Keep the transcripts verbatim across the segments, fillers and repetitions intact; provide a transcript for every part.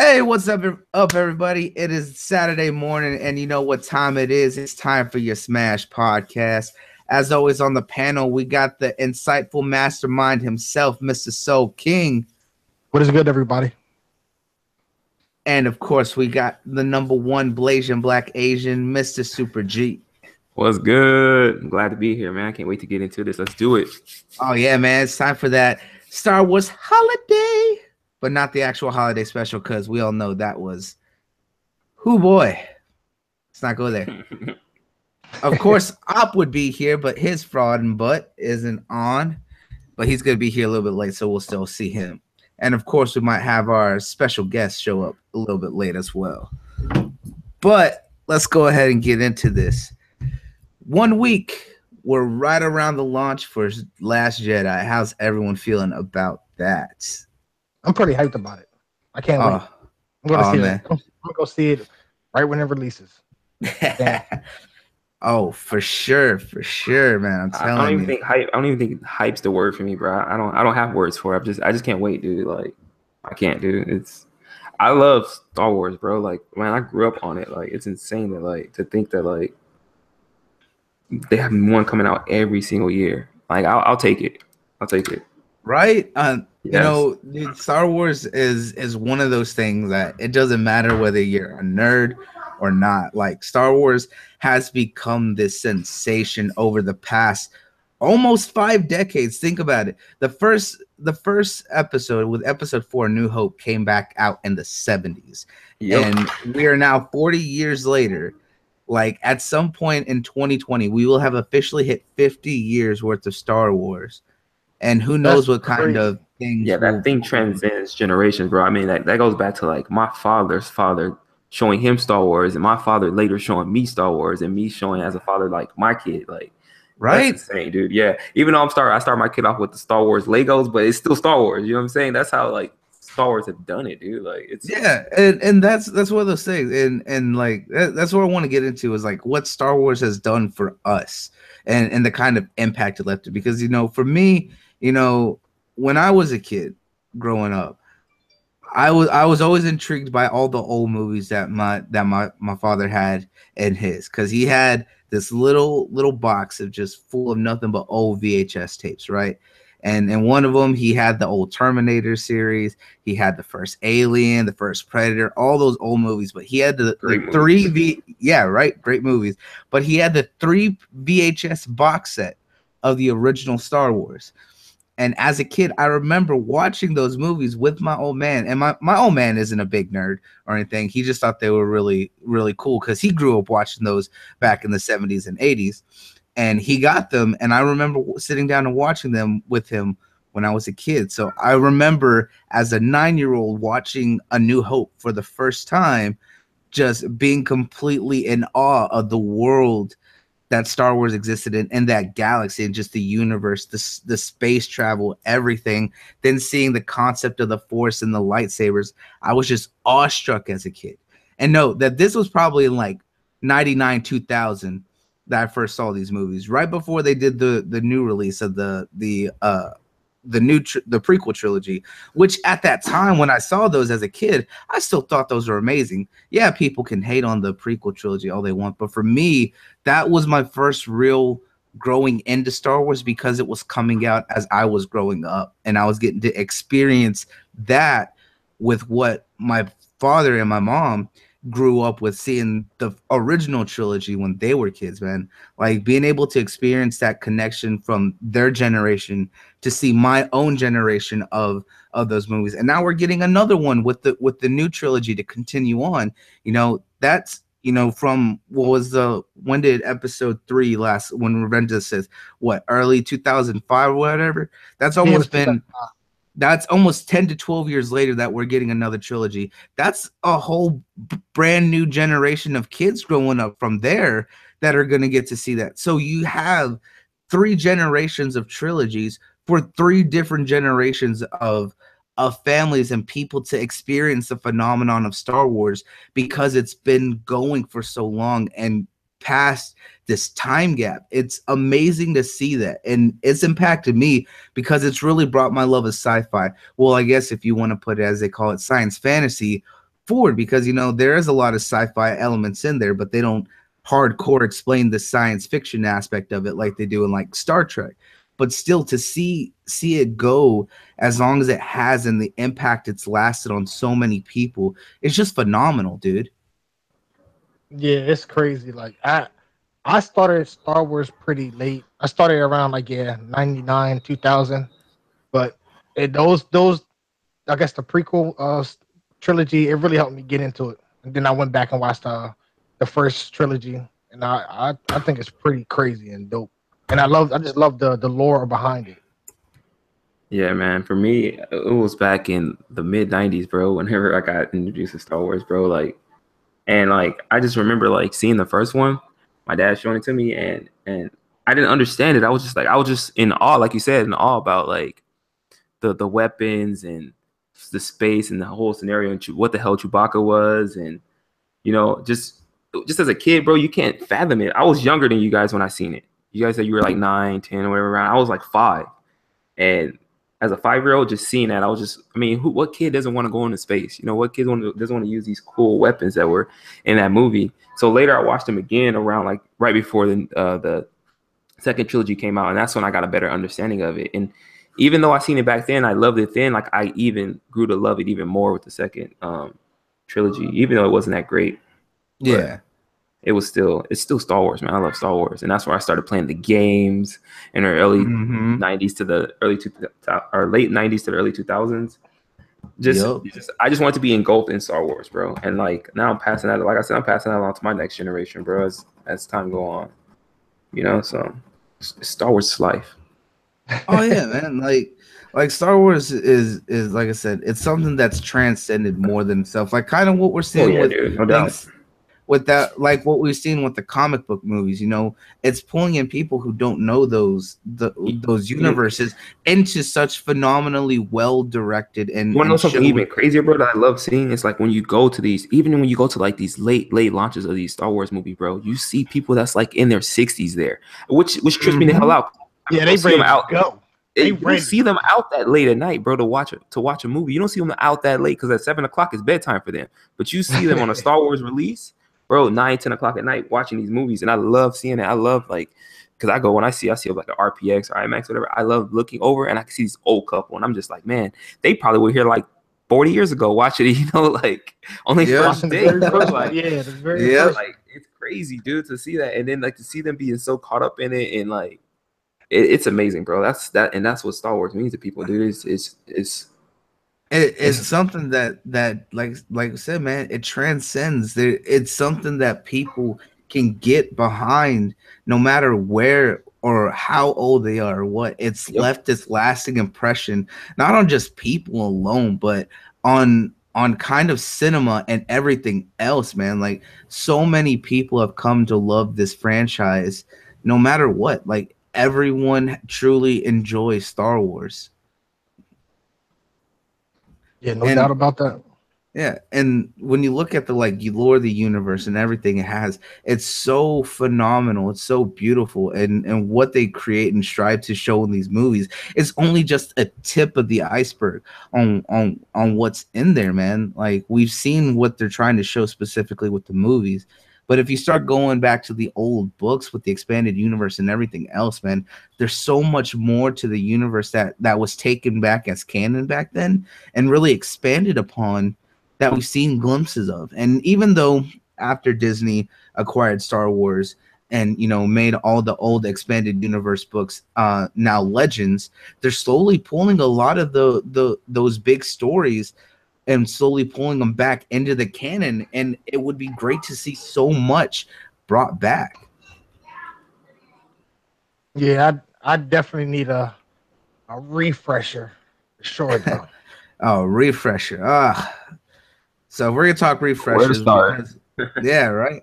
Hey, what's up, up everybody? It is Saturday morning, and you know what time it is. It's time for your Smash Podcast. As always, on the panel, we got the insightful mastermind himself, Mister Soul King. What is good, everybody? And, of course, we got the number one Blasian Black Asian, Mister Super G. What's good? I'm glad to be here, man. I can't wait to get into this. Let's do it. Oh, yeah, man. It's time for that Star Wars holiday. But not the actual holiday special, because we all know that was, who boy, let's not go there. Of course, Op would be here, but his fraud and butt isn't on. But he's going to be here a little bit late, so we'll still see him. And, of course, we might have our special guest show up a little bit late as well. But let's go ahead and get into this. One week, we're right around the launch for Last Jedi. How's everyone feeling about that? I'm pretty hyped about it. I can't oh. wait. I'm gonna oh, see man. it. I'm gonna go see it right when it releases. Yeah. Oh, for sure, for sure, man. I'm telling you. I don't even you. think hype. I don't even think hype's the word for me, bro. I don't. I don't have words for it. I just. I just can't wait, dude. Like, I can't, dude. It's. I love Star Wars, bro. Like, man, I grew up on it. Like, it's insane that like to think that like they have one coming out every single year. Like, I'll, I'll take it. I'll take it. Right. Um, yes. You know, dude, Star Wars is is one of those things that it doesn't matter whether you're a nerd or not. Like, Star Wars has become this sensation over the past almost five decades. Think about it. The first the first episode with episode four, A New Hope, came back out in the seventies. Yep. And we are now forty years later. Like, at some point in twenty twenty, we will have officially hit fifty years worth of Star Wars. And who knows That's what kind crazy. of thing. Yeah, that thing transcends generations, bro. I mean, that, that goes back to, like, my father's father showing him Star Wars and my father later showing me Star Wars and me showing as a father, like, my kid. Like, right? That's insane, dude. Yeah. Even though I'm start, I start my kid off with the Star Wars Legos, but it's still Star Wars. You know what I'm saying? That's how, like, Star Wars have done it, dude. Like, it's yeah, and, and that's that's one of those things, and and like that, that's what I want to get into is like what Star Wars has done for us, and and the kind of impact it left. Because, you know, for me, you know, when I was a kid growing up, I was I was always intrigued by all the old movies that my that my my father had in his, because he had this little little box of just full of nothing but old V H S tapes, right? And in one of them, he had the old Terminator series. He had the first Alien, the first Predator, all those old movies. But he had the, the three V, yeah, right, great movies. But he had the three V H S box set of the original Star Wars. And as a kid, I remember watching those movies with my old man. And my, my old man isn't a big nerd or anything. He just thought they were really, really cool because he grew up watching those back in the seventies and eighties. And he got them, and I remember sitting down and watching them with him when I was a kid. So I remember as a nine-year-old watching A New Hope for the first time, just being completely in awe of the world that Star Wars existed in, and that galaxy, and just the universe, the, the space travel, everything. Then seeing the concept of the Force and the lightsabers, I was just awestruck as a kid. And no, that this was probably in like ninety-nine, two thousand. That I first saw these movies, right before they did the the new release of the the uh the new tr the prequel trilogy, which at that time when I saw those as a kid, I still thought those were amazing. Yeah, people can hate on the prequel trilogy all they want, but for me, that was my first real growing into Star Wars, because it was coming out as I was growing up, and I was getting to experience that with what my father and my mom grew up with, seeing the original trilogy when they were kids, man. Like, being able to experience that connection from their generation to see my own generation of of those movies, and now we're getting another one with the with the new trilogy to continue on. You know, that's, you know, from what was the when did episode three last, when Revenge of the Sith, what, early two thousand five or whatever? That's almost been That's almost ten to twelve years later that we're getting another trilogy. That's a whole brand new generation of kids growing up from there that are going to get to see that. So you have three generations of trilogies for three different generations of, of families and people to experience the phenomenon of Star Wars, because it's been going for so long and past this time gap. It's amazing to see that, and it's impacted me because it's really brought my love of sci-fi, well, I guess if you want to put it as they call it, science fantasy, forward, because, you know, there is a lot of sci-fi elements in there, but they don't hardcore explain the science fiction aspect of it like they do in like Star Trek. But still, to see see it go as long as it has and the impact it's lasted on so many people, it's just phenomenal, dude. Yeah, it's crazy. Like, I I started Star Wars pretty late. I started around like, yeah, ninety-nine, two thousand. But it, those those I guess the prequel uh trilogy, it really helped me get into it. And then I went back and watched uh the first trilogy, and I, I I think it's pretty crazy and dope. And I love I just love the the lore behind it. Yeah, man. For me, it was back in the mid nineties, bro. Whenever I got introduced to Star Wars, bro, like, and like I just remember like seeing the first one, my dad showing it to me, and and I didn't understand it. I was just like I was just in awe, like you said, in awe about like the the weapons and the space and the whole scenario and what the hell Chewbacca was, and you know just. Just as a kid, bro, you can't fathom it. I was younger than you guys when I seen it. You guys said you were like nine, ten, or whatever. Around. I was like five, and as a five-year-old, just seeing that, I was just—I mean, who, what kid doesn't want to go into space? You know, what kid doesn't want to use these cool weapons that were in that movie? So later, I watched them again around like right before the uh, the second trilogy came out, and that's when I got a better understanding of it. And even though I seen it back then, I loved it then. Like I even grew to love it even more with the second um, trilogy, even though it wasn't that great. But yeah, it was still it's still Star Wars, man. I love Star Wars, and that's where I started playing the games in the early mm-hmm. nineties to the early two or late nineties to the early two thousands. Just, yep. just I just wanted to be engulfed in Star Wars, bro. And like now, I'm passing that. Like I said, I'm passing that along to my next generation, bro. As as time go on, you know. So Star Wars is life. Oh yeah, man. Like. Like Star Wars is is like I said, it's something that's transcended more than itself. Like kind of what we're seeing oh, yeah, with dude, no things. Doubt. With that, like what we've seen with the comic book movies, you know, it's pulling in people who don't know those the, those universes into such phenomenally well directed and. You want to know something even crazier, bro? That I love seeing. It's like when you go to these, even when you go to like these late late launches of these Star Wars movies, bro. You see people that's like in their sixties there, which which trips mm-hmm. me the hell out. I yeah, they bring them out. Go. They you see them out that late at night, bro, to watch a, to watch a movie. You don't see them out that late because at seven o'clock is bedtime for them. But you see them on a Star Wars release. Bro, nine, ten o'clock at night watching these movies. And I love seeing it. I love, like, because I go, when I see, I see like an R P X or IMAX, whatever. I love looking over and I can see this old couple. And I'm just like, man, they probably were here like forty years ago watching it, you know, like only yeah. first day. Bro. Like, yeah, the very yeah. Like, it's crazy, dude, to see that. And then, like, to see them being so caught up in it and, like, it, it's amazing, bro. That's that. And that's what Star Wars means to people, dude. It's, it's, it's, It, it's something that that like like I said, man, it transcends. It's something that people can get behind, no matter where or how old they are or what. It's yep. left its lasting impression, not on just people alone, but on on kind of cinema and everything else, man. Like so many people have come to love this franchise, no matter what. Like everyone truly enjoys Star Wars. Yeah, no and, doubt about that. Yeah, and when you look at the like you lore of the universe and everything it has, it's so phenomenal. It's so beautiful, and and what they create and strive to show in these movies is only just a tip of the iceberg on on on what's in there, man. Like we've seen what they're trying to show specifically with the movies, but if you start going back to the old books with the expanded universe and everything else, man, there's so much more to the universe that, that was taken back as canon back then and really expanded upon that we've seen glimpses of. And even though after Disney acquired Star Wars and, you know, made all the old expanded universe books uh, now legends, they're slowly pulling a lot of the, the those big stories and slowly pulling them back into the canon, and it would be great to see so much brought back. Yeah, I I definitely need a a refresher, sure. Oh, refresher. Ah, so we're gonna talk refreshers. Because, yeah, right.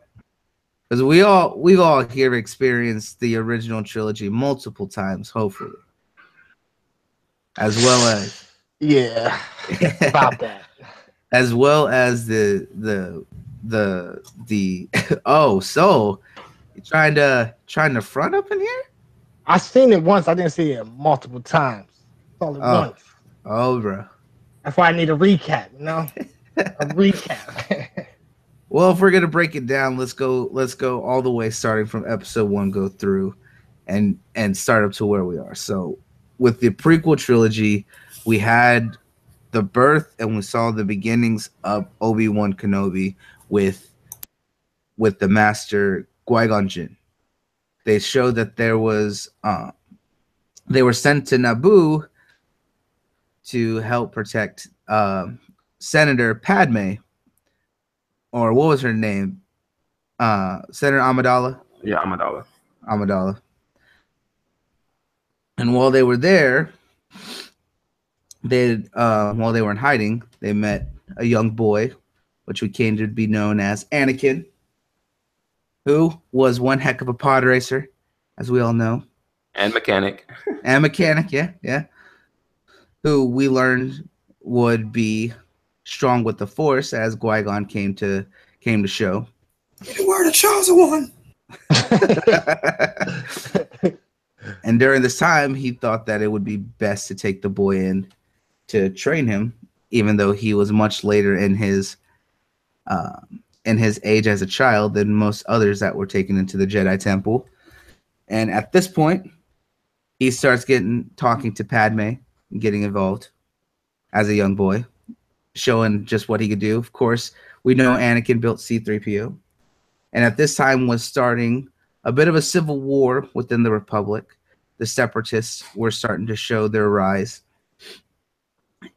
Because we all we've all here experienced the original trilogy multiple times, hopefully, as well as yeah, about that. As well as the the the the oh, so you trying to trying to front up in here? I seen it once. I didn't see it multiple times. All at oh. once. Oh, bro. That's why I need a recap. You know. a recap. Well, if we're gonna break it down, let's go. Let's go all the way, starting from episode one, go through, and and start up to where we are. So, with the prequel trilogy, we had the birth, and we saw the beginnings of Obi-Wan Kenobi with with the master Qui-Gon Jinn. They showed that there was uh, they were sent to Naboo to help protect uh, Senator Padme. Or what was her name? Uh, Senator Amidala? Yeah, Amidala. Amidala. And while they were there, they uh, while they were in hiding, they met a young boy, which we came to be known as Anakin, who was one heck of a pod racer, as we all know. And mechanic. And mechanic, yeah, yeah. Who we learned would be strong with the Force, as Qui-Gon came to came to show. You were the chosen one. And during this time, he thought that it would be best to take the boy in to train him, even though he was much later in his uh, in his age as a child than most others that were taken into the Jedi Temple. And at this point, he starts getting talking to Padme, getting involved as a young boy, showing just what he could do. Of course, we know Anakin built C three P O, and at this time was starting a bit of a civil war within the Republic. The Separatists were starting to show their rise.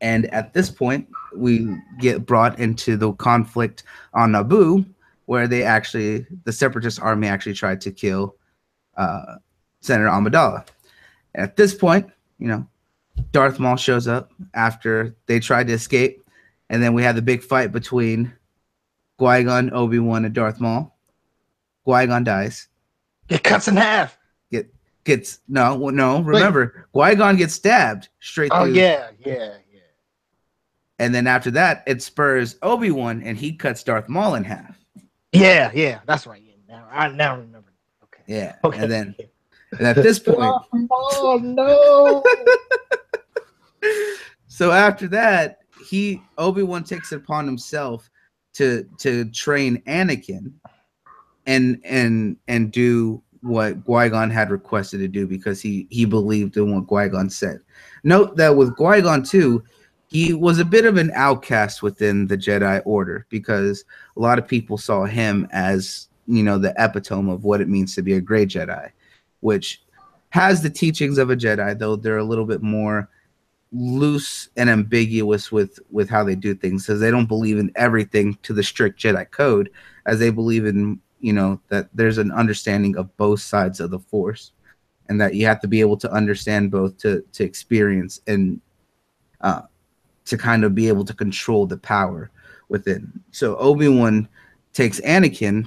And at this point, we get brought into the conflict on Naboo, where they actually, the Separatist army actually tried to kill uh, Senator Amidala. At this point, you know, Darth Maul shows up after they tried to escape. And then we had the big fight between Qui-Gon, Obi-Wan, and Darth Maul. Qui-Gon dies. Get cuts in half. Get gets no no. Remember, Wait. Qui-Gon gets stabbed straight through. Oh yeah, yeah, yeah. And then after that, it spurs Obi-Wan, and he cuts Darth Maul in half. Yeah, yeah, that's right. Yeah, now I now remember. Okay. Yeah. Okay. And then, and at this point, oh no. So after that, He Obi-Wan takes it upon himself to to train Anakin and and and do what Qui-Gon had requested to do, because he he believed in what Qui-Gon said. Note that with Qui-Gon too, he was a bit of an outcast within the Jedi Order, because a lot of people saw him as, you know, the epitome of what it means to be a Grey Jedi, which has the teachings of a Jedi, though they're a little bit more loose and ambiguous with with how they do things, because they don't believe in everything to the strict Jedi code, as they believe in, you know, that there's an understanding of both sides of the Force, and that you have to be able to understand both to to experience and uh to kind of be able to control the power within. So Obi-Wan takes Anakin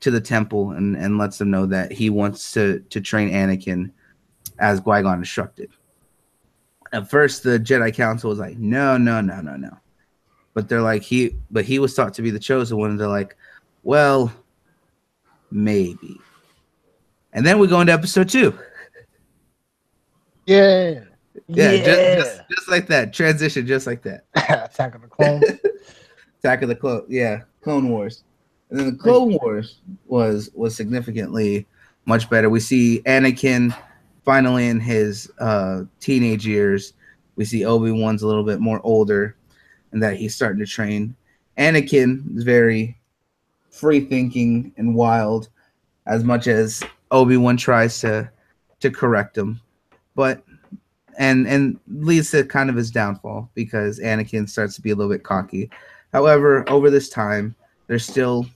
to the temple and and lets them know that he wants to to train Anakin as Qui-Gon instructed. At first, the Jedi Council was like, no, no, no, no, no. But they're like, he, but he was thought to be the chosen one. And they're like, well, maybe. And then we go into episode two. Yeah. Yeah. yeah. Just, just, just like that. Transition, just like that. Attack of the Clones. Attack of the Clones. Yeah. Clone Wars. And then the Clone Wars was, was significantly much better. We see Anakin finally in his uh, teenage years. We see Obi-Wan's a little bit more older, and that he's starting to train. Anakin is very free-thinking and wild, as much as Obi-Wan tries to to correct him, but and and leads to kind of his downfall, because Anakin starts to be a little bit cocky. However, over this time, there's still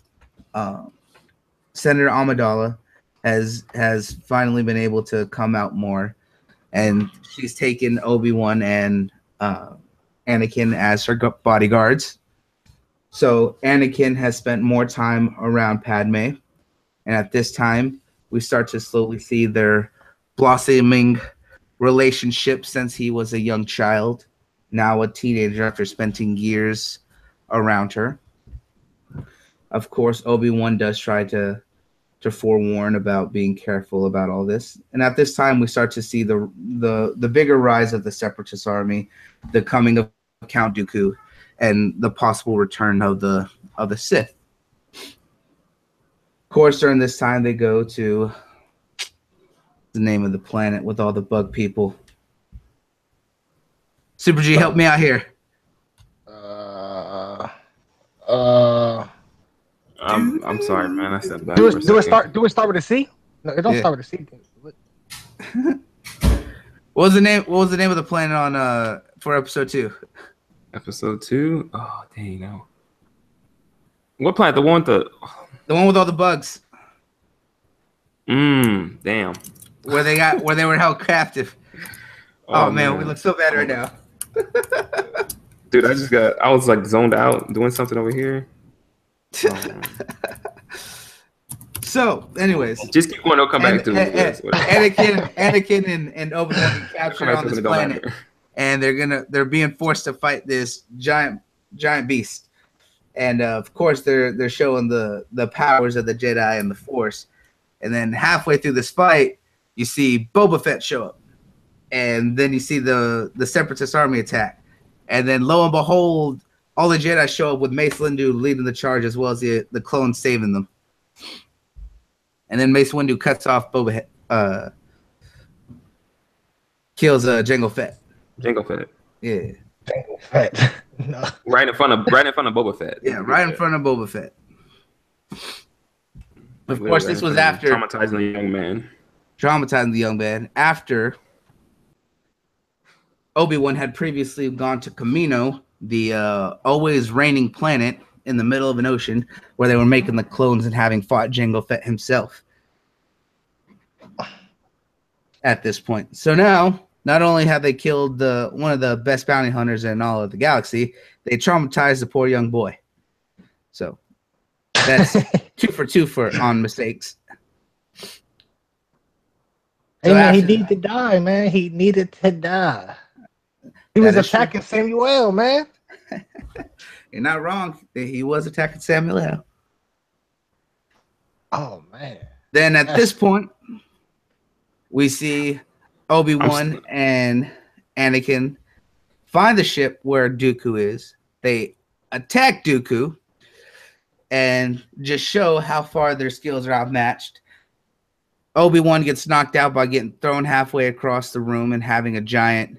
uh, Senator Amidala has has finally been able to come out more, and she's taken Obi-Wan and uh, Anakin as her bodyguards. So Anakin has spent more time around Padme, and at this time, we start to slowly see their blossoming relationship since he was a young child, now a teenager after spending years around her. Of course, Obi-Wan does try to to forewarn about being careful about all this. And at this time, we start to see the the the bigger rise of the Separatist army, the coming of Count Dooku, and the possible return of the of the Sith. Of course, during this time, they go to the name of the planet with all the bug people. Super G, help me out here. Uh, uh, I'm I'm sorry, man. I said that. Do it. Do it start. Do it start with a C? No, it don't yeah. start with a C. What was the name? What was the name of the planet on uh for episode two? Episode two. Oh dang no. What planet? The one with the. The one with all the bugs. Mmm. Damn. Where they got where they were held captive. Oh, oh man. man, we look so bad right now. Dude, I just got, I was like zoned out doing something over here. Oh, so, anyways. Just keep going, don't come back to me. Anakin, Anakin and, and Obi-Wan get captured on this planet. And they're gonna they're being forced to fight this giant giant beast. And uh, of course they're they're showing the, the powers of the Jedi and the Force. And then halfway through this fight, you see Boba Fett show up. And then you see the, the Separatist army attack. And then, lo and behold, all the Jedi show up with Mace Windu leading the charge as well as the, the clones saving them. And then Mace Windu cuts off Boba uh kills uh, Jango Fett. Jango Fett. Yeah. Jango Fett. No. Right in front of right in front of Boba Fett. Yeah, right in front of Boba Fett. Of course, this was after... Traumatizing the young man. Traumatizing the young man. After... Obi-Wan had previously gone to Kamino, the uh, always raining planet in the middle of an ocean, where they were making the clones and having fought Jango Fett himself at this point. So now, not only have they killed the, one of the best bounty hunters in all of the galaxy, they traumatized the poor young boy. So that's two for two for on mistakes. Hey, so man, he needed to die, man. He needed to die. He was attacking true. Samuel, man. You're not wrong. He was attacking Samuel. Oh, man. Then at That's this point, we see Obi-Wan and Anakin find the ship where Dooku is. They attack Dooku and just show how far their skills are outmatched. Obi-Wan gets knocked out by getting thrown halfway across the room and having a giant...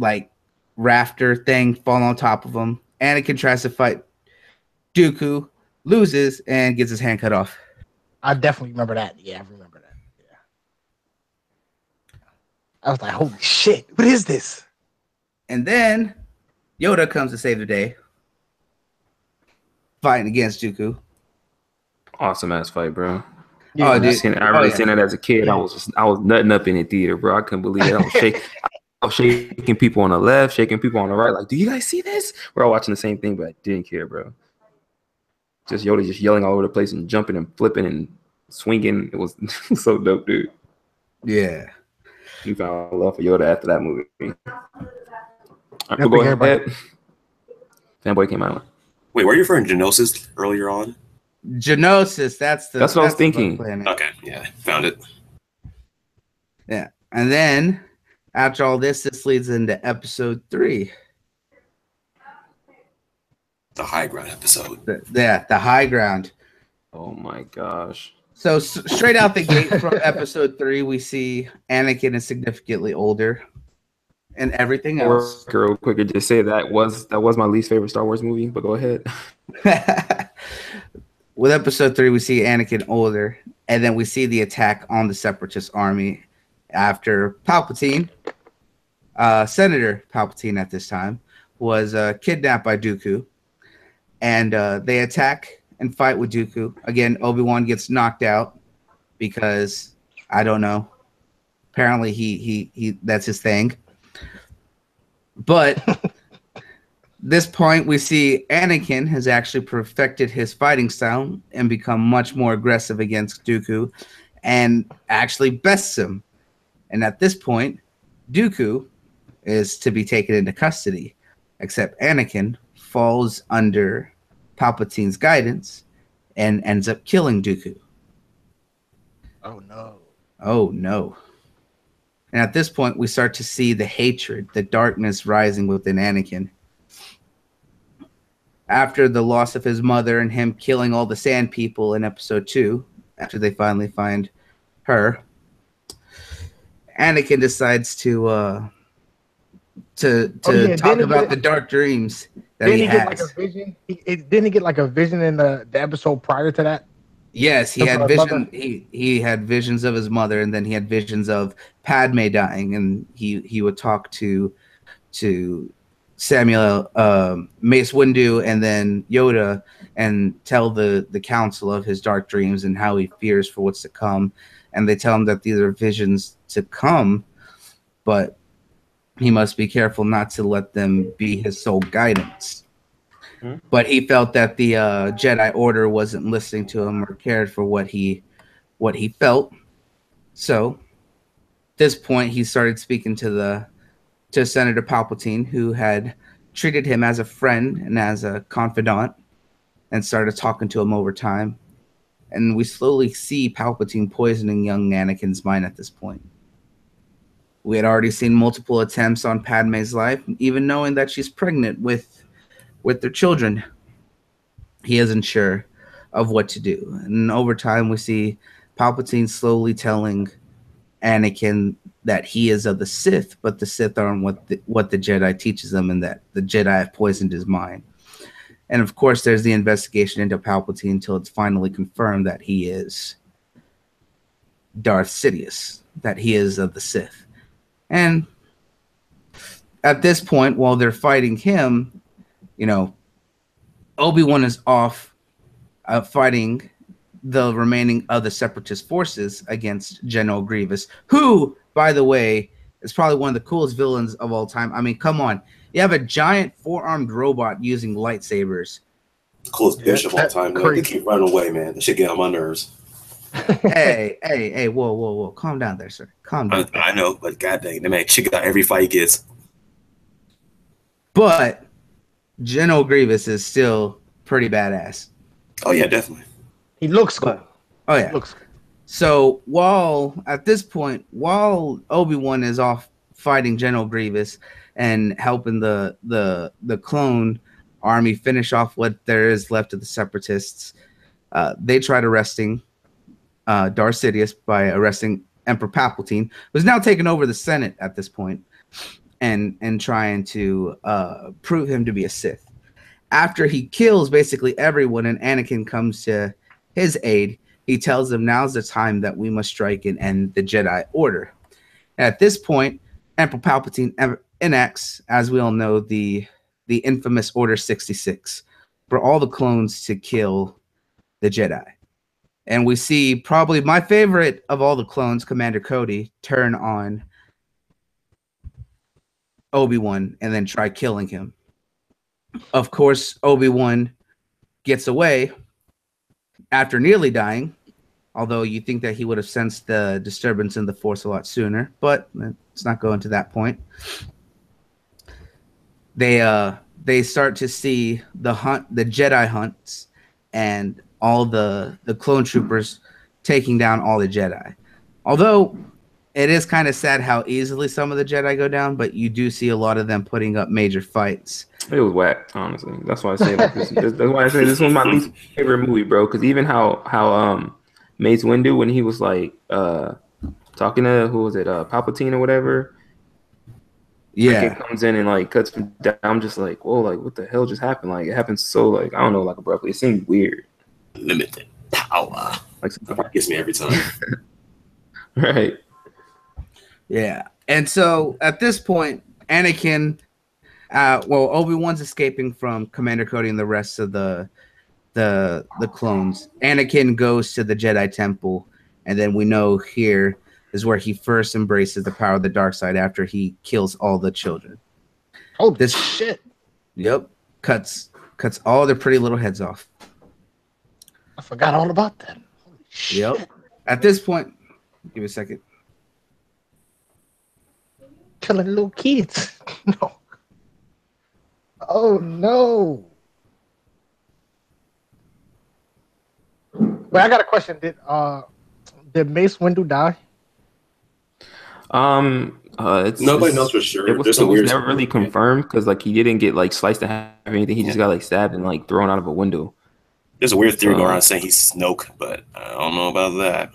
like rafter thing fall on top of him. Anakin tries to fight Dooku, loses, and gets his hand cut off. I definitely remember that. Yeah, I remember that. Yeah. I was like, holy shit, what is this? And then Yoda comes to save the day. Fighting against Dooku. Awesome ass fight, bro. Yeah, oh, dude. Seen it. I already oh, yeah. seen it as a kid. Yeah. I was I was nutting up in the theater, bro. I couldn't believe it. I was shaking. Oh, shaking people on the left, shaking people on the right. Like, do you guys see this? We're all watching the same thing, but I didn't care, bro. Just Yoda just yelling all over the place and jumping and flipping and swinging. It was so dope, dude. Yeah. You found love for Yoda after that movie. All right, we'll go ahead. Fanboy came out. Wait, were you referring to Genosis earlier on? Genosis, that's the... That's what that's I was thinking. Okay, yeah, found it. Yeah, and then... After all this, this leads into episode three. The high ground episode. The, yeah, the high ground. Oh, my gosh. So s straight out the gate from episode three, we see Anakin is significantly older and everything else. Real quick, I just say that was, that was my least favorite Star Wars movie, but go ahead. With episode three, we see Anakin older, and then we see the attack on the Separatist army. After Palpatine, uh, Senator Palpatine at this time, was uh, kidnapped by Dooku. And uh, they attack and fight with Dooku. Again, Obi-Wan gets knocked out because, I don't know, apparently he, he, he that's his thing. But this point, we see Anakin has actually perfected his fighting style and become much more aggressive against Dooku and actually bests him. And at this point, Dooku is to be taken into custody, except Anakin falls under Palpatine's guidance and ends up killing Dooku. Oh, no. Oh, no. And at this point, we start to see the hatred, the darkness rising within Anakin after the loss of his mother and him killing all the sand people in episode two, after they finally find her, Anakin decides to uh, to to oh, yeah. talk didn't about get, the dark dreams that didn't he, he has. Get like a vision? He, it, didn't he get like a vision in the, the episode prior to that? Yes, he had vision. He, he had visions of his mother, and then he had visions of Padme dying, and he, he would talk to to Samuel um, Mace Windu, and then Yoda, and tell the the council of his dark dreams and how he fears for what's to come, and they tell him that these are visions to come, but he must be careful not to let them be his sole guidance. But he felt that the uh, Jedi Order wasn't listening to him or cared for what he, what he felt. So, at this point, he started speaking to the, to Senator Palpatine, who had treated him as a friend and as a confidant, and started talking to him over time. And we slowly see Palpatine poisoning young Anakin's mind at this point. We had already seen multiple attempts on Padme's life, even knowing that she's pregnant with. with their children. He isn't sure of what to do. And over time, we see Palpatine slowly telling Anakin that he is of the Sith, but the Sith aren't what the, what the Jedi teaches them, and that the Jedi have poisoned his mind. And of course, there's the investigation into Palpatine until it's finally confirmed that he is Darth Sidious, that he is of the Sith. And at this point, while they're fighting him, you know, Obi-Wan is off uh, fighting the remaining other separatist forces against General Grievous, who, by the way, is probably one of the coolest villains of all time. I mean, come on. You have a giant four-armed robot using lightsabers. Coolest bitch of all time, though. They keep running away, man. That shit get on my nerves. hey, hey, hey, whoa, whoa, whoa. Calm down there, sir. Calm down. I, I know, but god dang, that man chicken out every fight he gets. But General Grievous is still pretty badass. Oh, yeah, definitely. He looks cool. Oh, yeah. He looks cool. So while, at this point, while Obi-Wan is off fighting General Grievous and helping the, the, the clone army finish off what there is left of the Separatists, uh, they tried arresting uh, Darth Sidious by arresting Emperor Palpatine, who's now taken over the Senate at this point, and and trying to uh, prove him to be a Sith. After he kills basically everyone and Anakin comes to his aid, he tells them now's the time that we must strike and end the Jedi Order. And at this point, Emperor Palpatine enacts, as we all know, the, the infamous Order sixty-six for all the clones to kill the Jedi. And we see probably my favorite of all the clones, Commander Cody, turn on Obi-Wan and then try killing him. Of course, Obi-Wan gets away after nearly dying, although you think that he would have sensed the disturbance in the Force a lot sooner, but let's not go into that point. They uh they start to see the hunt, the Jedi hunts, and all the the clone troopers taking down all the Jedi. Although it is kind of sad how easily some of the Jedi go down, but you do see a lot of them putting up major fights. It was whack, honestly. That's why I say like, this, that's why I say this was my least favorite movie, bro. Because even how how um Mace Windu, when he was like uh talking to who was it, uh, Palpatine or whatever, yeah, like, comes in and like cuts him down. I'm just like, whoa, like what the hell just happened? Like it happened so like I don't know, like abruptly. It seemed weird. Limited power. Like it gets me every time. Right. Yeah, and so at this point, Anakin, uh, well, Obi-Wan's escaping from Commander Cody and the rest of the, the, the clones. Anakin goes to the Jedi Temple, and then we know here is where he first embraces the power of the dark side after he kills all the children. Oh, this shit! Yep, cuts cuts all their pretty little heads off. I forgot all about that. Holy shit. Yep. At this point, give me a second. Killing little kids. No. Oh no. Wait, I got a question. Did uh did Mace Windu die? Um Uh, it's, Nobody it's, knows for sure. It was, There's it was never really confirmed because like he didn't get like sliced in half or anything. He yeah. just got like stabbed and like thrown out of a window. There's a weird theory um, going around saying he's Snoke, but I don't know about that.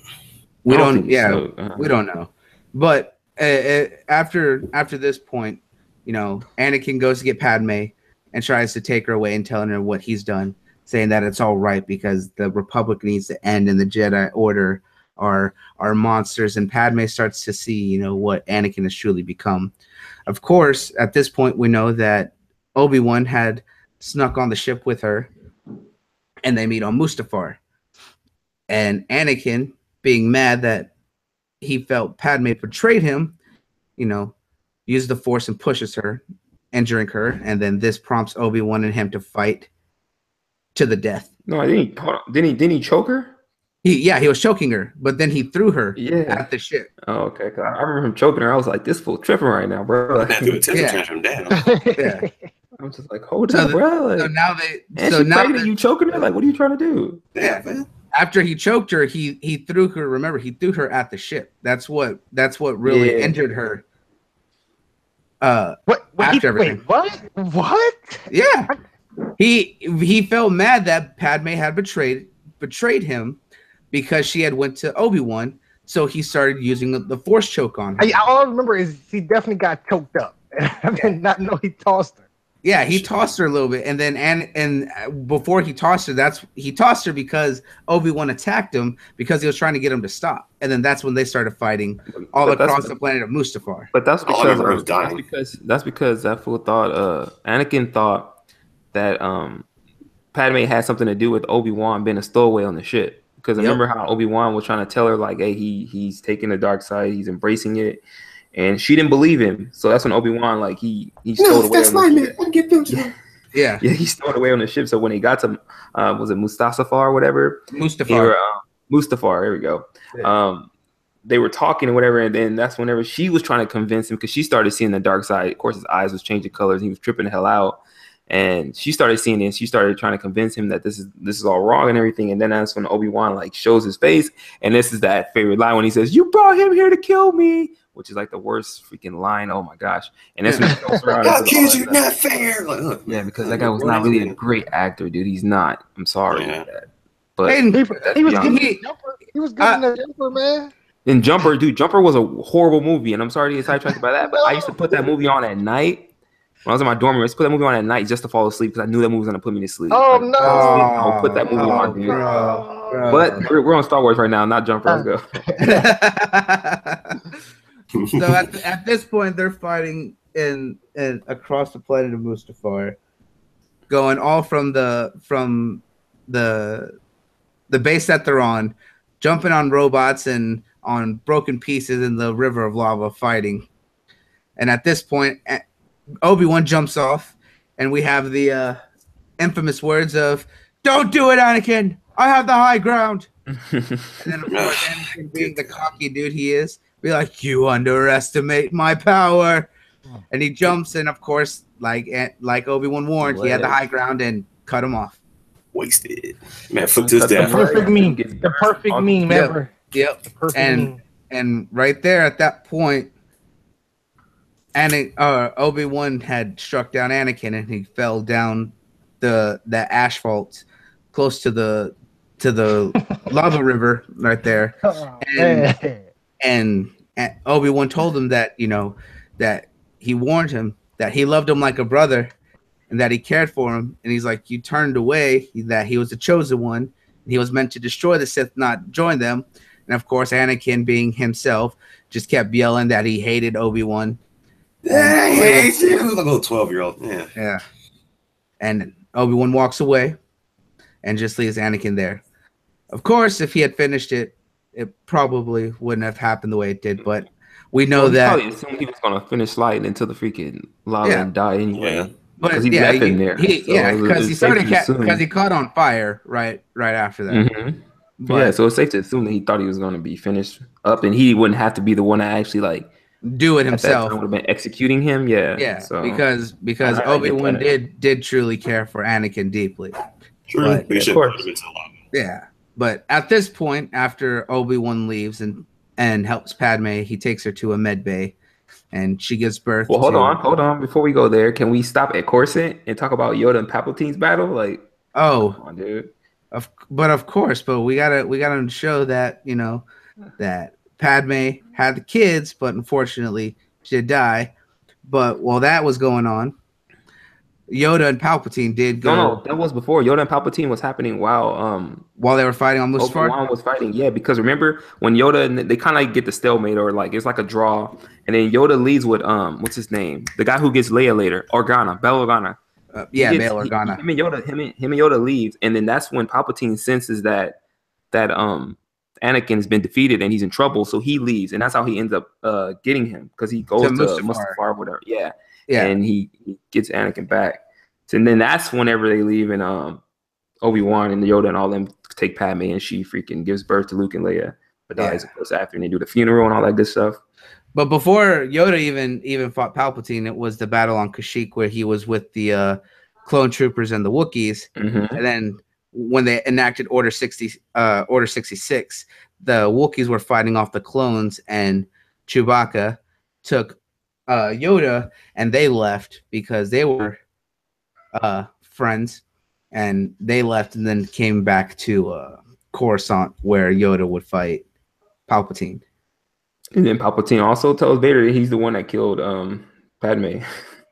We don't, don't yeah, so. uh-huh. we don't know. But uh, uh, after after this point, you know, Anakin goes to get Padme and tries to take her away and telling her what he's done, saying that it's all right because the Republic needs to end and the Jedi Order are are monsters. And Padme starts to see, you know, what Anakin has truly become. Of course, at this point, we know that Obi-Wan had snuck on the ship with her, and they meet on Mustafar. And Anakin, being mad that he felt Padme betrayed him, you know, uses the Force and pushes her, injuring her. And then this prompts Obi-Wan and him to fight to the death. No, I didn't. Didn't he? Didn't he choke her? He, yeah, he was choking her, but then he threw her yeah. at the ship. Oh, okay. I remember him choking her. I was like, "This fool tripping right now, bro." Like, yeah. yeah. I'm just like, "Hold so up, the, bro!" Like, so now they, and so she now that you choking her, like, what are you trying to do? Yeah, man. After he choked her, he he threw her. Remember, he threw her at the ship. That's what. That's what really yeah. injured her. Uh, what? Wait, after everything. Wait, what? What? Yeah. He he felt mad that Padme had betrayed betrayed him. Because she had went to Obi-Wan, so he started using the, the Force choke on her. I, all I remember is he definitely got choked up. I did yeah. not know he tossed her. Yeah, he tossed her a little bit, and then and and before he tossed her, that's he tossed her because Obi-Wan attacked him because he was trying to get him to stop, and then that's when they started fighting all but across the planet of Mustafar. But that's because oh, of, that's because that's because that fool thought uh, Anakin thought that um, Padme had something to do with Obi-Wan being a stowaway on the ship. Because I yep. remember how Obi-Wan was trying to tell her, like, hey, he he's taking the dark side, he's embracing it. And she didn't believe him. So that's when Obi-Wan, like, he, he no, stole away that's on the ship. I'll get them to yeah. yeah. yeah, he stole away on the ship. So when he got to, uh, was it Mustafar or whatever? Mustafar. Were, uh, Mustafar, there we go. Yeah. Um, they were talking or whatever, and then that's whenever she was trying to convince him because she started seeing the dark side. Of course, his eyes was changing colors. And he was tripping the hell out. And she started seeing it. And she started trying to convince him that this is this is all wrong and everything. And then that's when Obi-Wan like shows his face. And this is that favorite line when he says, "You brought him here to kill me," which is like the worst freaking line. Oh my gosh! And that's when he goes around. How kids are not fair. Yeah, because that guy was not really a great actor, dude. He's not. I'm sorry. Yeah. But hey, he, he was good. He, he was good in uh, the Jumper, man. And Jumper, dude, Jumper was a horrible movie, and I'm sorry to get sidetracked by that. But no. I used to put that movie on at night. When I was in my dorm room, I used to put that movie on at night just to fall asleep because I knew that movie was going to put me to sleep. Oh, like, no. I would put that movie oh, on, dude. Bro, bro. But we're, we're on Star Wars right now, not Jumper. Let's go. So at, at this point, they're fighting in, in across the planet of Mustafar, going all from the from the the base that they're on, jumping on robots and on broken pieces in the river of lava fighting. And at this point... At, Obi-Wan jumps off, and we have the uh, infamous words of, "Don't do it, Anakin! I have the high ground!" And then, of course, Anakin, being the cocky dude he is, be like, "You underestimate my power!" And he jumps, and of course, like like Obi-Wan warned, he had the high ground and cut him off. Wasted. Man, foot to his death. The perfect meme. The perfect meme ever. Yep. And, and right there at that point, And it, uh, Obi-Wan had struck down Anakin, and he fell down the the asphalt close to the to the lava river right there. Oh, and, and and Obi-Wan told him that you know that he warned him that he loved him like a brother, and that he cared for him. And he's like, "You turned away. That he was the chosen one. And he was meant to destroy the Sith, not join them." And of course, Anakin, being himself, just kept yelling that he hated Obi-Wan. Yeah, he hates you. Like a little twelve-year-old. Yeah. Yeah. And Obi-Wan walks away and just leaves Anakin there. Of course, if he had finished it, it probably wouldn't have happened the way it did, but we know well, that... He probably he was going to finish sliding until the freaking lava yeah. and die anyway. Yeah. Because he yeah, left he, in there. He, so yeah, because he, started ca he caught on fire right, right after that. Mm-hmm. But, yeah, so it's safe to assume that he thought he was going to be finished up, and he wouldn't have to be the one to actually, like... do it himself. Would have been executing him, yeah. Yeah, so. because because Obi-Wan did did truly care for Anakin deeply. True, but, yeah, of course. Yeah, but at this point, after Obi-Wan leaves and and helps Padme, he takes her to a med bay, and she gives birth. Well, hold to... on, hold on. Before we go there, can we stop at Coruscant and talk about Yoda and Palpatine's battle? Like, oh, come on, dude. Of, but of course, but we gotta we gotta show that, you know, that Padme had the kids, but unfortunately she did die. But while that was going on, Yoda and Palpatine did go. No, no, that was before. Yoda and Palpatine was happening while um while they were fighting on Mustafar. Obi-Wan was fighting, yeah. Because remember when Yoda and they kind of like get the stalemate, or like it's like a draw, and then Yoda leads with um what's his name, the guy who gets Leia later, Organa, Bail Organa. Uh, yeah, Bail Organa. He, him and Yoda, him and, him and Yoda leaves, and then that's when Palpatine senses that that um Anakin has been defeated and he's in trouble, so he leaves, and that's how he ends up uh getting him, because he goes to, to Mustafar. Mustafar or whatever, yeah. Yeah, and he gets Anakin back. So, and then that's whenever they leave, and um, Obi-Wan and Yoda and all them take Padme, and she freaking gives birth to Luke and Leia. But yeah. dies of course after, and they do the funeral and all that good stuff. But before Yoda even even fought Palpatine, it was the battle on Kashyyyk where he was with the uh, clone troopers and the Wookiees. Mm-hmm. And then when they enacted Order sixty, uh, Order sixty-six, the Wookiees were fighting off the clones, and Chewbacca took uh Yoda, and they left because they were uh friends, and they left and then came back to uh Coruscant where Yoda would fight Palpatine. And then Palpatine also tells Vader that he's the one that killed um Padme.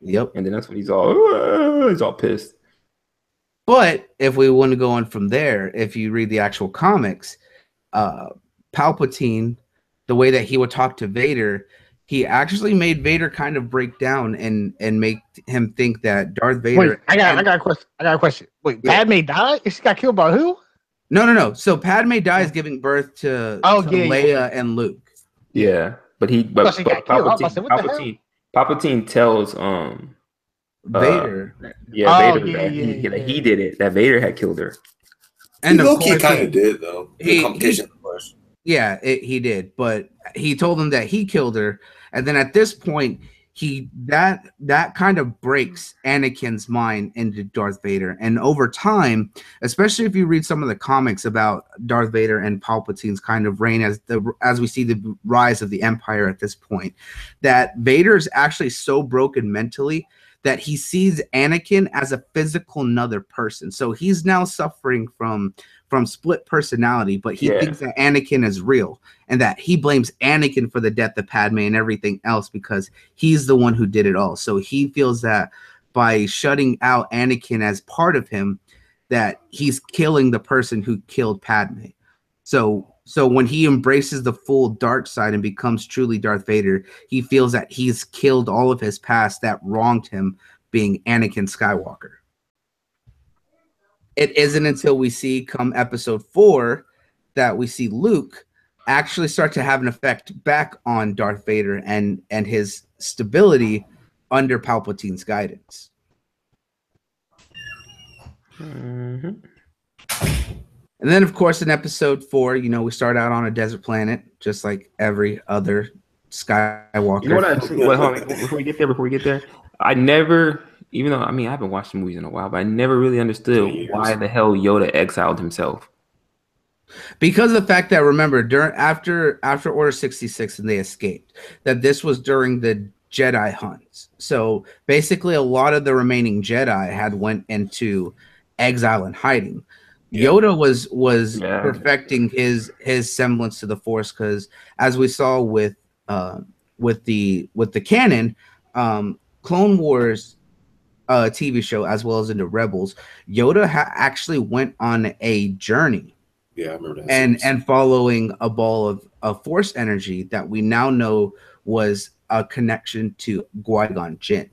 Yep. And then that's when he's all uh, he's all pissed. But if we want to go on from there, if you read the actual comics, uh Palpatine, the way that he would talk to Vader, he actually made Vader kind of break down and and make him think that Darth Vader. Wait, I got I got a question. I got a question. Wait, yeah. Padme died? She got killed by who? No, no, no. So Padme dies giving birth to, oh, to yeah, Leia yeah. and Luke. Yeah, but he but, but Palpatine, said, Palpatine, Palpatine tells um Vader. Uh, yeah, oh, Vader yeah, that yeah, he, yeah. That he did it. That Vader had killed her. And he low-key kind of did though. He, the complication he, was. Yeah, it, he did, but he told them that he killed her. And then at this point, he that that kind of breaks Anakin's mind into Darth Vader. And over time, especially if you read some of the comics about Darth Vader and Palpatine's kind of reign as the as we see the rise of the Empire at this point, that Vader is actually so broken mentally that he sees Anakin as a physical another person. So he's now suffering from from split personality, but he yeah. thinks that Anakin is real, and that he blames Anakin for the death of Padme and everything else because he's the one who did it all. So he feels that by shutting out Anakin as part of him, that he's killing the person who killed Padme. So so when he embraces the full dark side and becomes truly Darth Vader, he feels that he's killed all of his past that wronged him, being Anakin Skywalker. It isn't until we see come episode four that we see Luke actually start to have an effect back on Darth Vader and, and his stability under Palpatine's guidance. Mm-hmm. And then, of course, in episode four, you know, we start out on a desert planet, just like every other Skywalker. You know what I, well, hold on, before we get there, before we get there, I never... Even though, I mean, I haven't watched the movies in a while, but I never really understood why the hell Yoda exiled himself. Because of the fact that, remember, during after after Order sixty-six and they escaped, that this was during the Jedi hunts. So basically a lot of the remaining Jedi had went into exile and hiding. Yeah. Yoda was was yeah. perfecting his his semblance to the Force, because as we saw with uh, with the with the canon, um, Clone Wars. Uh, T V show, as well as in the Rebels, Yoda ha actually went on a journey. Yeah, I remember that. And and following a ball of, of Force energy that we now know was a connection to Qui-Gon Jinn.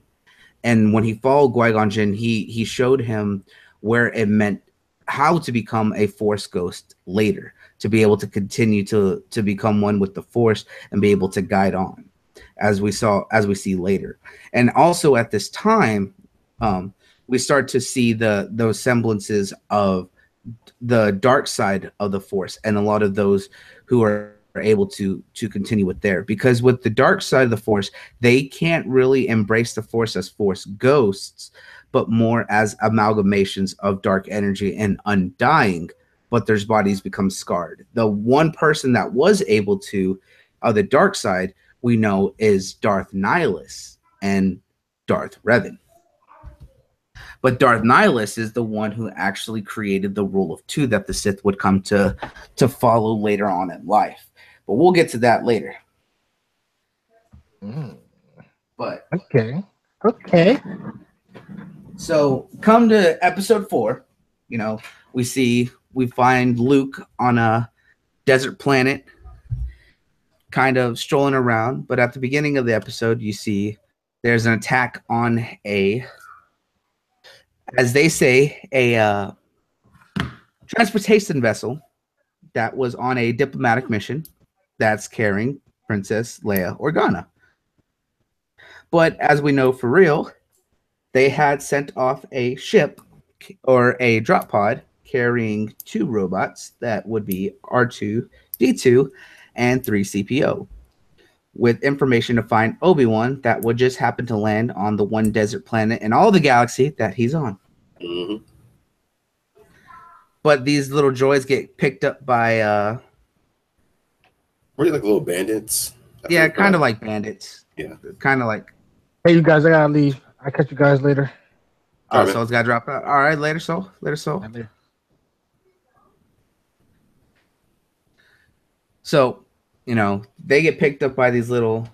And when he followed Qui-Gon Jinn, he he showed him where it meant how to become a Force ghost later, to be able to continue to to become one with the Force and be able to guide on, as we saw as we see later. And also at this time. Um, we start to see the those semblances of the dark side of the Force, and a lot of those who are, are able to to continue with there, because with the dark side of the Force, they can't really embrace the Force as Force ghosts, but more as amalgamations of dark energy and undying. But their bodies become scarred. The one person that was able to, of uh, the dark side, we know is Darth Nihilus and Darth Revan. But Darth Nihilus is the one who actually created the rule of two that the Sith would come to, to follow later on in life. But we'll get to that later. Mm. But okay, okay. So come to episode four. You know, we see we find Luke on a desert planet, kind of strolling around. But at the beginning of the episode, you see there's an attack on a, as they say, a uh, transportation vessel that was on a diplomatic mission that's carrying Princess Leia Organa. But as we know for real, they had sent off a ship or a drop pod carrying two robots that would be R two D two and three C P O with information to find Obi-Wan that would just happen to land on the one desert planet in all the galaxy that he's on. Mm-hmm. But these little droids get picked up by... Uh, were they like little bandits? I yeah, kind of like bandits. Yeah. Kind of like... Hey, you guys, I gotta leave. I'll catch you guys later. All right, Soul's gotta drop out. All right, later, Soul. Later, Soul. Later. So... You know, they get picked up by these little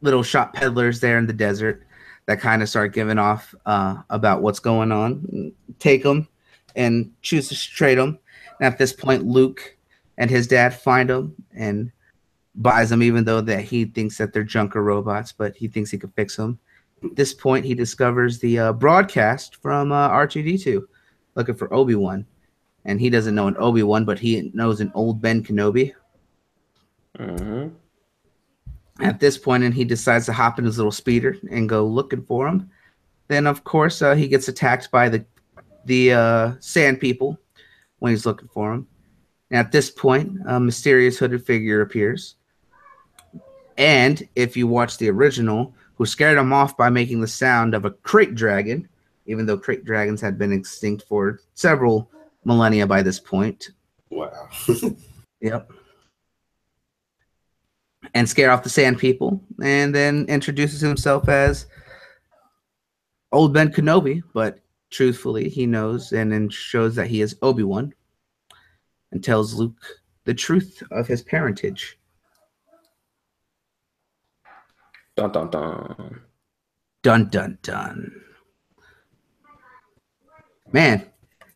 little shop peddlers there in the desert that kind of start giving off uh, about what's going on. Take them and choose to trade them. And at this point, Luke and his dad find them and buys them, even though that he thinks that they're junk or robots, but he thinks he can fix them. At this point, he discovers the uh, broadcast from uh, R two D two looking for Obi-Wan. And he doesn't know an Obi-Wan, but he knows an old Ben Kenobi. Uh-huh. At this point, and he decides to hop in his little speeder and go looking for him. Then, of course, uh, he gets attacked by the the uh, sand people when he's looking for him. And at this point, a mysterious hooded figure appears. And if you watch the original, who scared him off by making the sound of a crate dragon, even though crate dragons had been extinct for several millennia by this point. Wow. Yep. And scare off the sand people, and then introduces himself as Old Ben Kenobi, but truthfully, he knows and then shows that he is Obi-Wan, and tells Luke the truth of his parentage. Dun dun dun. Dun dun dun. Man,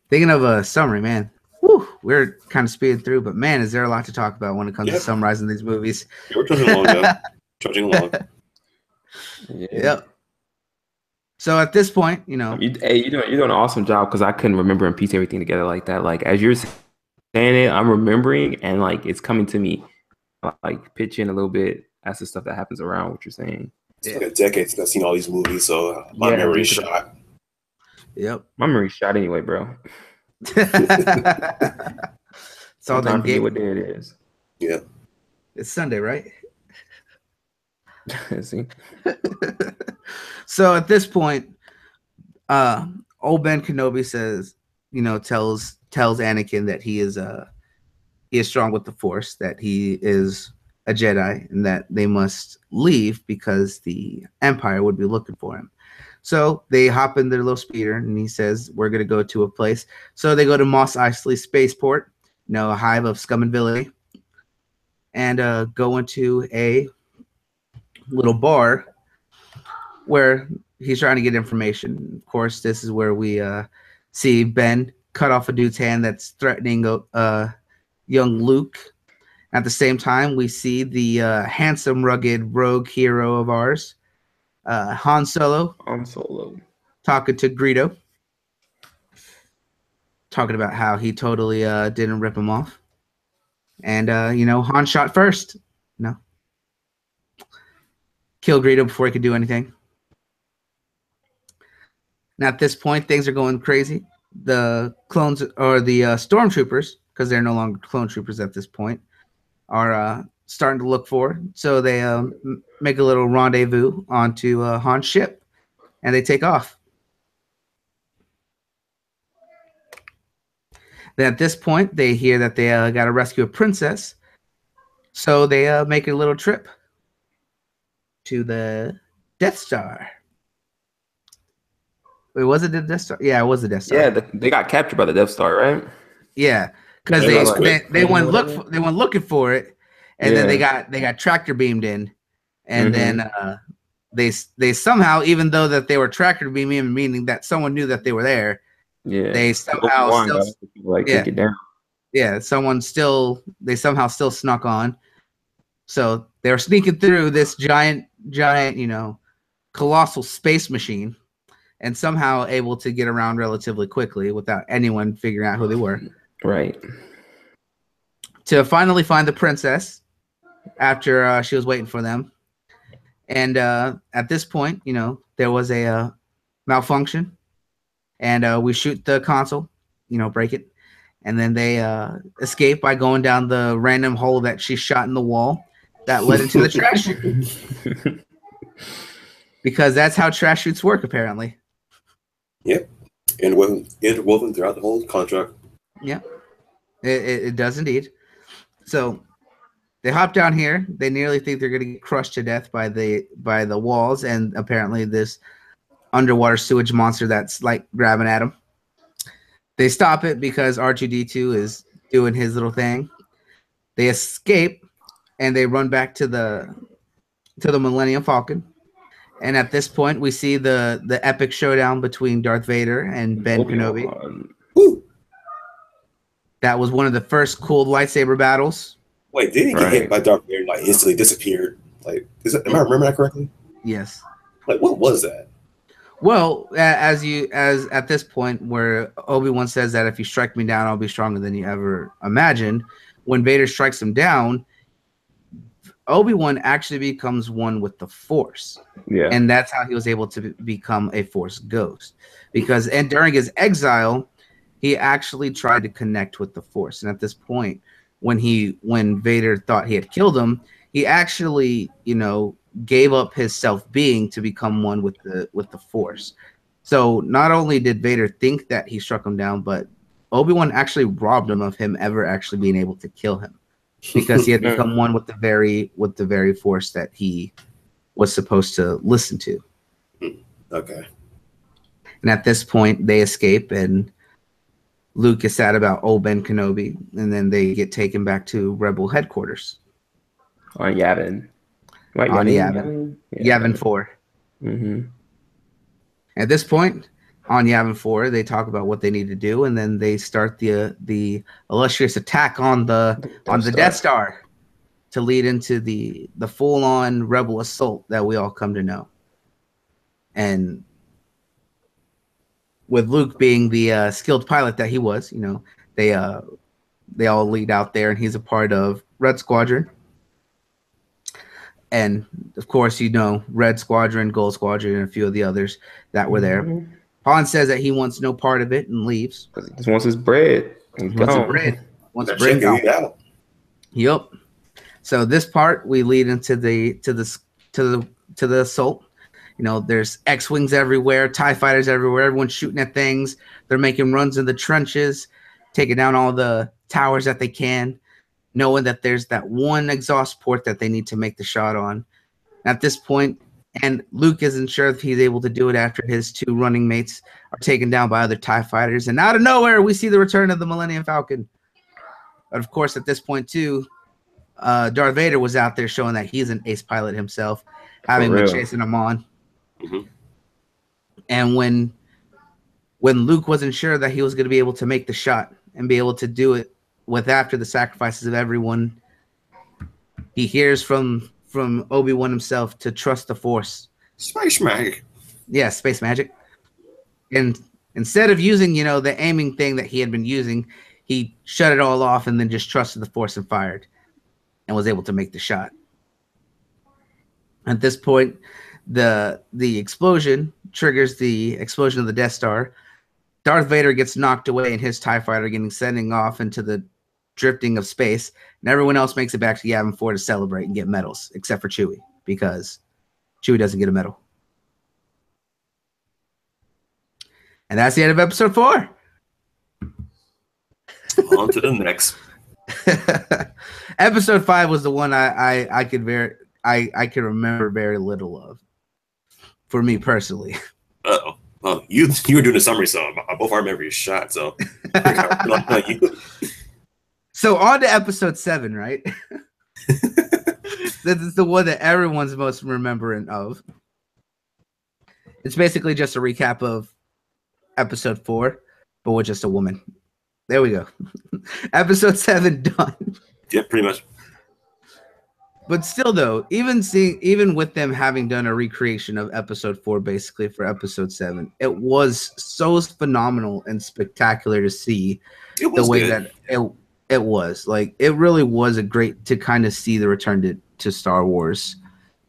thinking of a summary, man. Whew, we're kind of speeding through, but man, is there a lot to talk about when it comes yep. to summarizing these movies? Yeah, we're trudging along, though. Trudging along. Yeah. Yep. So at this point, you know, you, hey, you doing you're doing an awesome job because I couldn't remember and piece everything together like that. Like as you're saying it, I'm remembering and like it's coming to me, like pitching a little bit as the stuff that happens around what you're saying. It's yeah. like a decade since I've seen all these movies, so my yeah, memory shot. Yep, my memory shot anyway, bro. It's all done. What day it is? Yeah, it's Sunday, right? See. So at this point, uh, old Ben Kenobi says, you know, tells tells Anakin that he is a uh, he is strong with the Force, that he is a Jedi, and that they must leave because the Empire would be looking for him. So they hop in their little speeder, and he says, we're going to go to a place. So they go to Mos Eisley Spaceport, you know, a hive of scum and villainy, and uh, go into a little bar where he's trying to get information. Of course, this is where we uh, see Ben cut off a dude's hand that's threatening uh, young Luke. At the same time, we see the uh, handsome, rugged rogue hero of ours, Uh, Han Solo. Han Solo. Talking to Greedo. Talking about how he totally uh, didn't rip him off. And, uh, you know, Han shot first. No. Kill Greedo before he could do anything. Now, at this point, things are going crazy. The clones, or the uh, stormtroopers, because they're no longer clone troopers at this point, are... Uh, starting to look for. So they um, make a little rendezvous onto uh, Han's ship, and they take off. Then at this point, they hear that they uh, got to rescue a princess, so they uh, make a little trip to the Death Star. Wait, was it the Death Star? Yeah, it was the Death Star. Yeah, they got captured by the Death Star, right? Yeah, because they they, they went look for, they went looking for it, and yeah. then they got they got tractor beamed in, and mm-hmm. then uh, they they somehow, even though that they were tractor beamed in, meaning that someone knew that they were there. Yeah, they somehow Obi-Wan still like yeah. take it down. Yeah, someone still they somehow still snuck on. So they were sneaking through this giant, giant, you know, colossal space machine, and somehow able to get around relatively quickly without anyone figuring out who they were. Right. To finally find the princess after uh, she was waiting for them. And uh, at this point, you know, there was a uh, malfunction, and uh, we shoot the console, you know, break it. And then they uh, escape by going down the random hole that she shot in the wall that led into the trash chute. Because that's how trash chutes work, apparently. Yep. Interwoven, interwoven throughout the whole contract. Yep. It, it, it does indeed. So they hop down here. They nearly think they're going to get crushed to death by the by the walls, and apparently this underwater sewage monster that's like grabbing at them. They stop it because R two D two is doing his little thing. They escape, and they run back to the to the Millennium Falcon. And at this point, we see the the epic showdown between Darth Vader and Ben Obi-Wan. Kenobi. Ooh. That was one of the first cool lightsaber battles. Wait, did he get right. hit by Darth Vader? Like instantly disappeared. Like, is that, am I remembering that correctly? Yes. Like, what was that? Well, as you as at this point where Obi-Wan says that if you strike me down, I'll be stronger than you ever imagined. When Vader strikes him down, Obi-Wan actually becomes one with the Force. Yeah. And that's how he was able to become a Force ghost. Because and during his exile, he actually tried to connect with the Force. And at this point, when he when Vader thought he had killed him, he actually, you know, gave up his self-being to become one with the with the Force. So not only did Vader think that he struck him down, but Obi-Wan actually robbed him of him ever actually being able to kill him, because he had become one with the very with the very Force that he was supposed to listen to. Okay. And at this point, they escape, and Luke is sad about old Ben Kenobi, and then they get taken back to Rebel headquarters. On Yavin. Right, on Yavin. Yavin, yeah. Yavin four. Mm-hmm. At this point, on Yavin four, they talk about what they need to do, and then they start the uh, the illustrious attack on the Death on the Star. Death Star to lead into the the full on rebel assault that we all come to know. And with Luke being the uh, skilled pilot that he was, you know, they uh they all lead out there, and he's a part of Red Squadron. And, of course, you know, Red Squadron, Gold Squadron, and a few of the others that were there. Mm-hmm. Han says that he wants no part of it and leaves. He just wants his bread. He wants his bread. Wants his bread out. Yep. So this part, we lead into the to the to the to the assault. You know, there's X-wings everywhere, TIE fighters everywhere. Everyone's shooting at things. They're making runs in the trenches, taking down all the towers that they can, knowing that there's that one exhaust port that they need to make the shot on. At this point, and Luke isn't sure if he's able to do it after his two running mates are taken down by other TIE fighters. And out of nowhere, we see the return of the Millennium Falcon. But of course, at this point, too, uh, Darth Vader was out there showing that he's an ace pilot himself, having been chasing him on. Mm-hmm. And when, when Luke wasn't sure that he was going to be able to make the shot and be able to do it, with after the sacrifices of everyone, he hears from from Obi-Wan himself to trust the Force. Space magic. Yeah, space magic. And instead of using, you know, the aiming thing that he had been using, he shut it all off and then just trusted the Force and fired and was able to make the shot. At this point, the the explosion triggers the explosion of the Death Star. Darth Vader gets knocked away in his TIE fighter, getting sending off into the drifting of space, and everyone else makes it back to Yavin four to celebrate and get medals, except for Chewie, because Chewie doesn't get a medal. And that's the end of episode four. On to the next. Episode five was the one I I, I could ver- I, I can remember very little of, for me personally. Uh-oh. Oh, you you were doing a summary, so I both remember every shot. So, so on to episode seven, right? This is the one that everyone's most remembering of. It's basically just a recap of episode four, but with just a woman. There we go. Episode seven done. Yeah, pretty much. But still, though, even seeing, even with them having done a recreation of episode four, basically for episode seven, it was so phenomenal and spectacular to see the way good. that it it was. Like, it really was a great to kind of see the return to, to Star Wars,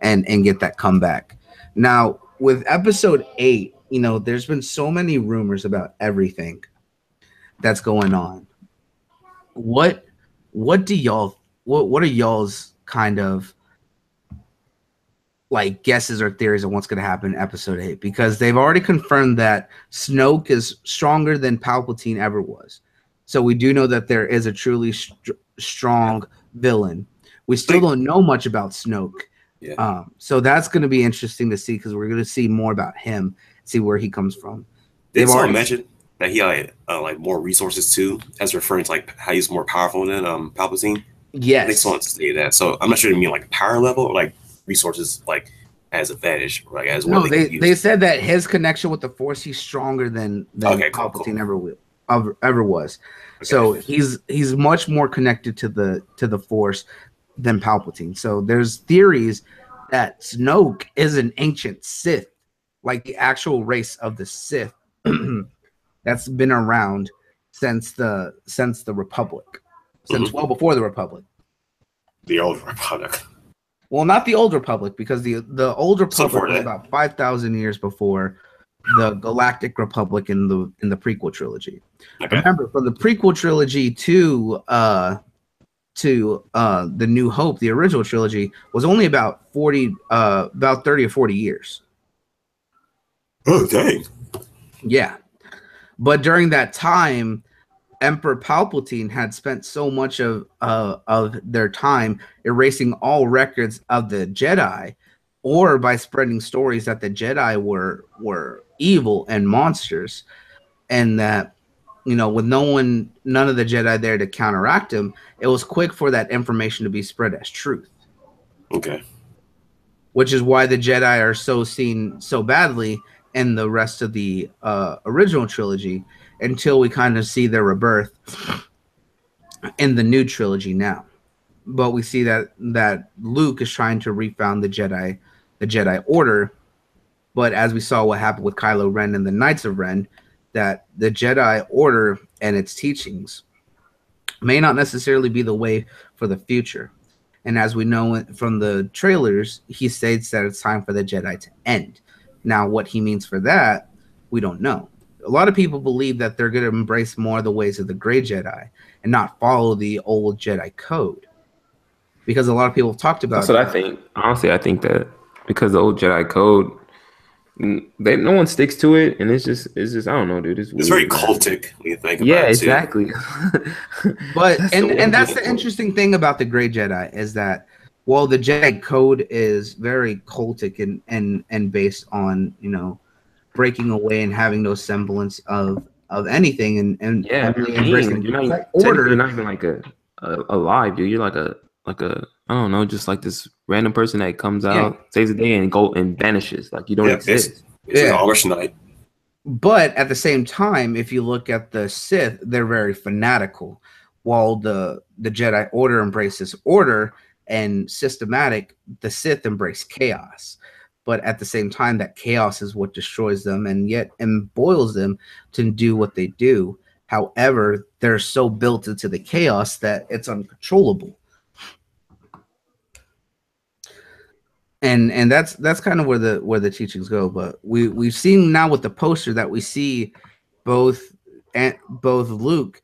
and and get that comeback. Now with episode eight, you know, there's been so many rumors about everything that's going on. What what do y'all what what are y'all's kind of like guesses or theories of what's going to happen in episode eight, because they've already confirmed that Snoke is stronger than Palpatine ever was. So we do know that there is a truly st strong villain. We still don't know much about Snoke. Yeah. Um, so that's going to be interesting to see, because we're going to see more about him, see where he comes from. Did someone mention that he had uh, like more resources too, as referring to like how he's more powerful than um, Palpatine? Yes. They still want to say that. So I'm not sure if you mean like power level or like resources like as advantage, like as well. No, they, they, they said that his connection with the Force, he's stronger than, than okay, cool, Palpatine cool. ever will ever, ever was. Okay. So he's he's much more connected to the to the Force than Palpatine. So there's theories that Snoke is an ancient Sith, like the actual race of the Sith that's been around since the since the Republic. Since mm-hmm. well before the Republic. The Old Republic. Well, not the Old Republic, because the the Old Republic so was it. about five thousand years before the Galactic Republic in the in the prequel trilogy. Okay. Remember, from the prequel trilogy to uh to uh the New Hope, the original trilogy was only about forty uh about thirty or forty years. Oh dang. Yeah. But during that time, Emperor Palpatine had spent so much of uh, of their time erasing all records of the Jedi, or by spreading stories that the Jedi were were evil and monsters, and that, you know, with no one, none of the Jedi there to counteract him, it was quick for that information to be spread as truth. Okay. Which is why the Jedi are so seen so badly in the rest of the uh, original trilogy, until we kind of see their rebirth in the new trilogy now. But we see that that Luke is trying to refound the Jedi, the Jedi Order. But as we saw what happened with Kylo Ren and the Knights of Ren, that the Jedi Order and its teachings may not necessarily be the way for the future. And as we know from the trailers, he states that it's time for the Jedi to end. Now, what he means for that, we don't know. A lot of people believe that they're going to embrace more of the ways of the Grey Jedi and not follow the old Jedi code, because a lot of people have talked about. That's what that. I think. Honestly, I think that because the old Jedi code, they no one sticks to it, and it's just it's just I don't know, dude. It's, it's very cultic when you think about yeah, it. Yeah, exactly. But that's and and that's the interesting thing about the Grey Jedi is that while the Jedi code is very cultic and and and based on, you know, breaking away and having no semblance of of anything, and and yeah, you're, mean, you're, not, order. you're not even like a, a alive, dude. You're like a like a I don't know, just like this random person that comes yeah. out, saves the day, and go and vanishes. Like you don't yeah, exist. It's an Irish night. But at the same time, if you look at the Sith, they're very fanatical, while the the Jedi Order embraces order and systematic. The Sith embrace chaos. But at the same time, that chaos is what destroys them and yet emboils them to do what they do. However, they're so built into the chaos that it's uncontrollable. And and that's that's kind of where the where the teachings go. But we, we've seen now with the poster that we see both both Luke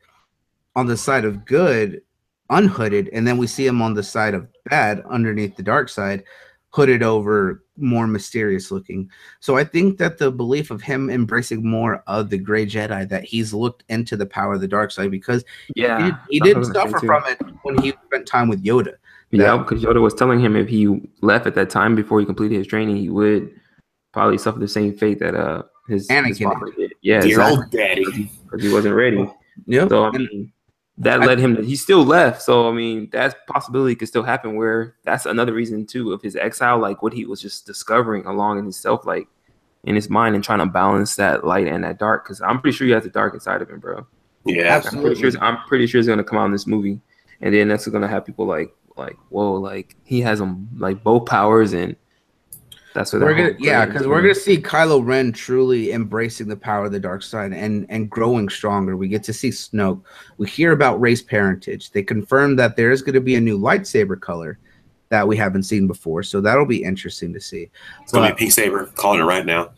on the side of good, unhooded, and then we see him on the side of bad, underneath the dark side, hooded over, more mysterious looking. So I think that the belief of him embracing more of the Grey Jedi, that he's looked into the power of the dark side, because yeah, he, he did suffer from it when he spent time with Yoda. Yeah, because Yoda was telling him if he left at that time before he completed his training, he would probably suffer the same fate that uh his Anakin did. Yeah, dear exactly. old daddy, because he wasn't ready. Yeah, so I mean, that I, led him. To, he still left. So I mean, that possibility could still happen. Where that's another reason too of his exile, like what he was just discovering along in himself, like in his mind, and trying to balance that light and that dark. Because I'm pretty sure he has the dark inside of him, bro. Yeah, absolutely. I'm pretty sure. I'm pretty sure it's gonna come out in this movie, and then that's gonna have people like. Like whoa, like he has them like both powers, and that's what we're gonna yeah, because we're gonna see Kylo Ren truly embracing the power of the dark side and and growing stronger. We get to see Snoke. We hear about race parentage. They confirm that there is gonna be a new lightsaber color that we haven't seen before, so that'll be interesting to see. It's but, gonna be a pink saber. Calling it right now.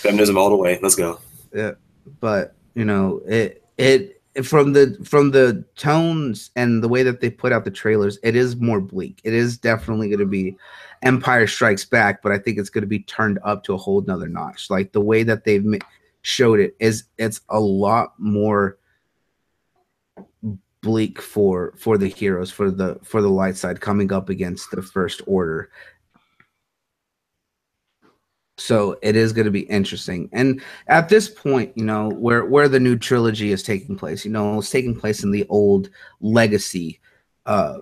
Feminism all the way. Let's go. Yeah, but you know it it. From the from the tones and the way that they put out the trailers, it is more bleak. It is definitely going to be Empire Strikes Back, but I think it's going to be turned up to a whole nother notch. Like the way that they've showed it is, it's a lot more bleak for for the heroes, for the for the light side coming up against the First Order. So it is going to be interesting. And at this point, you know, where, where the new trilogy is taking place, you know, it's taking place in the old legacy uh,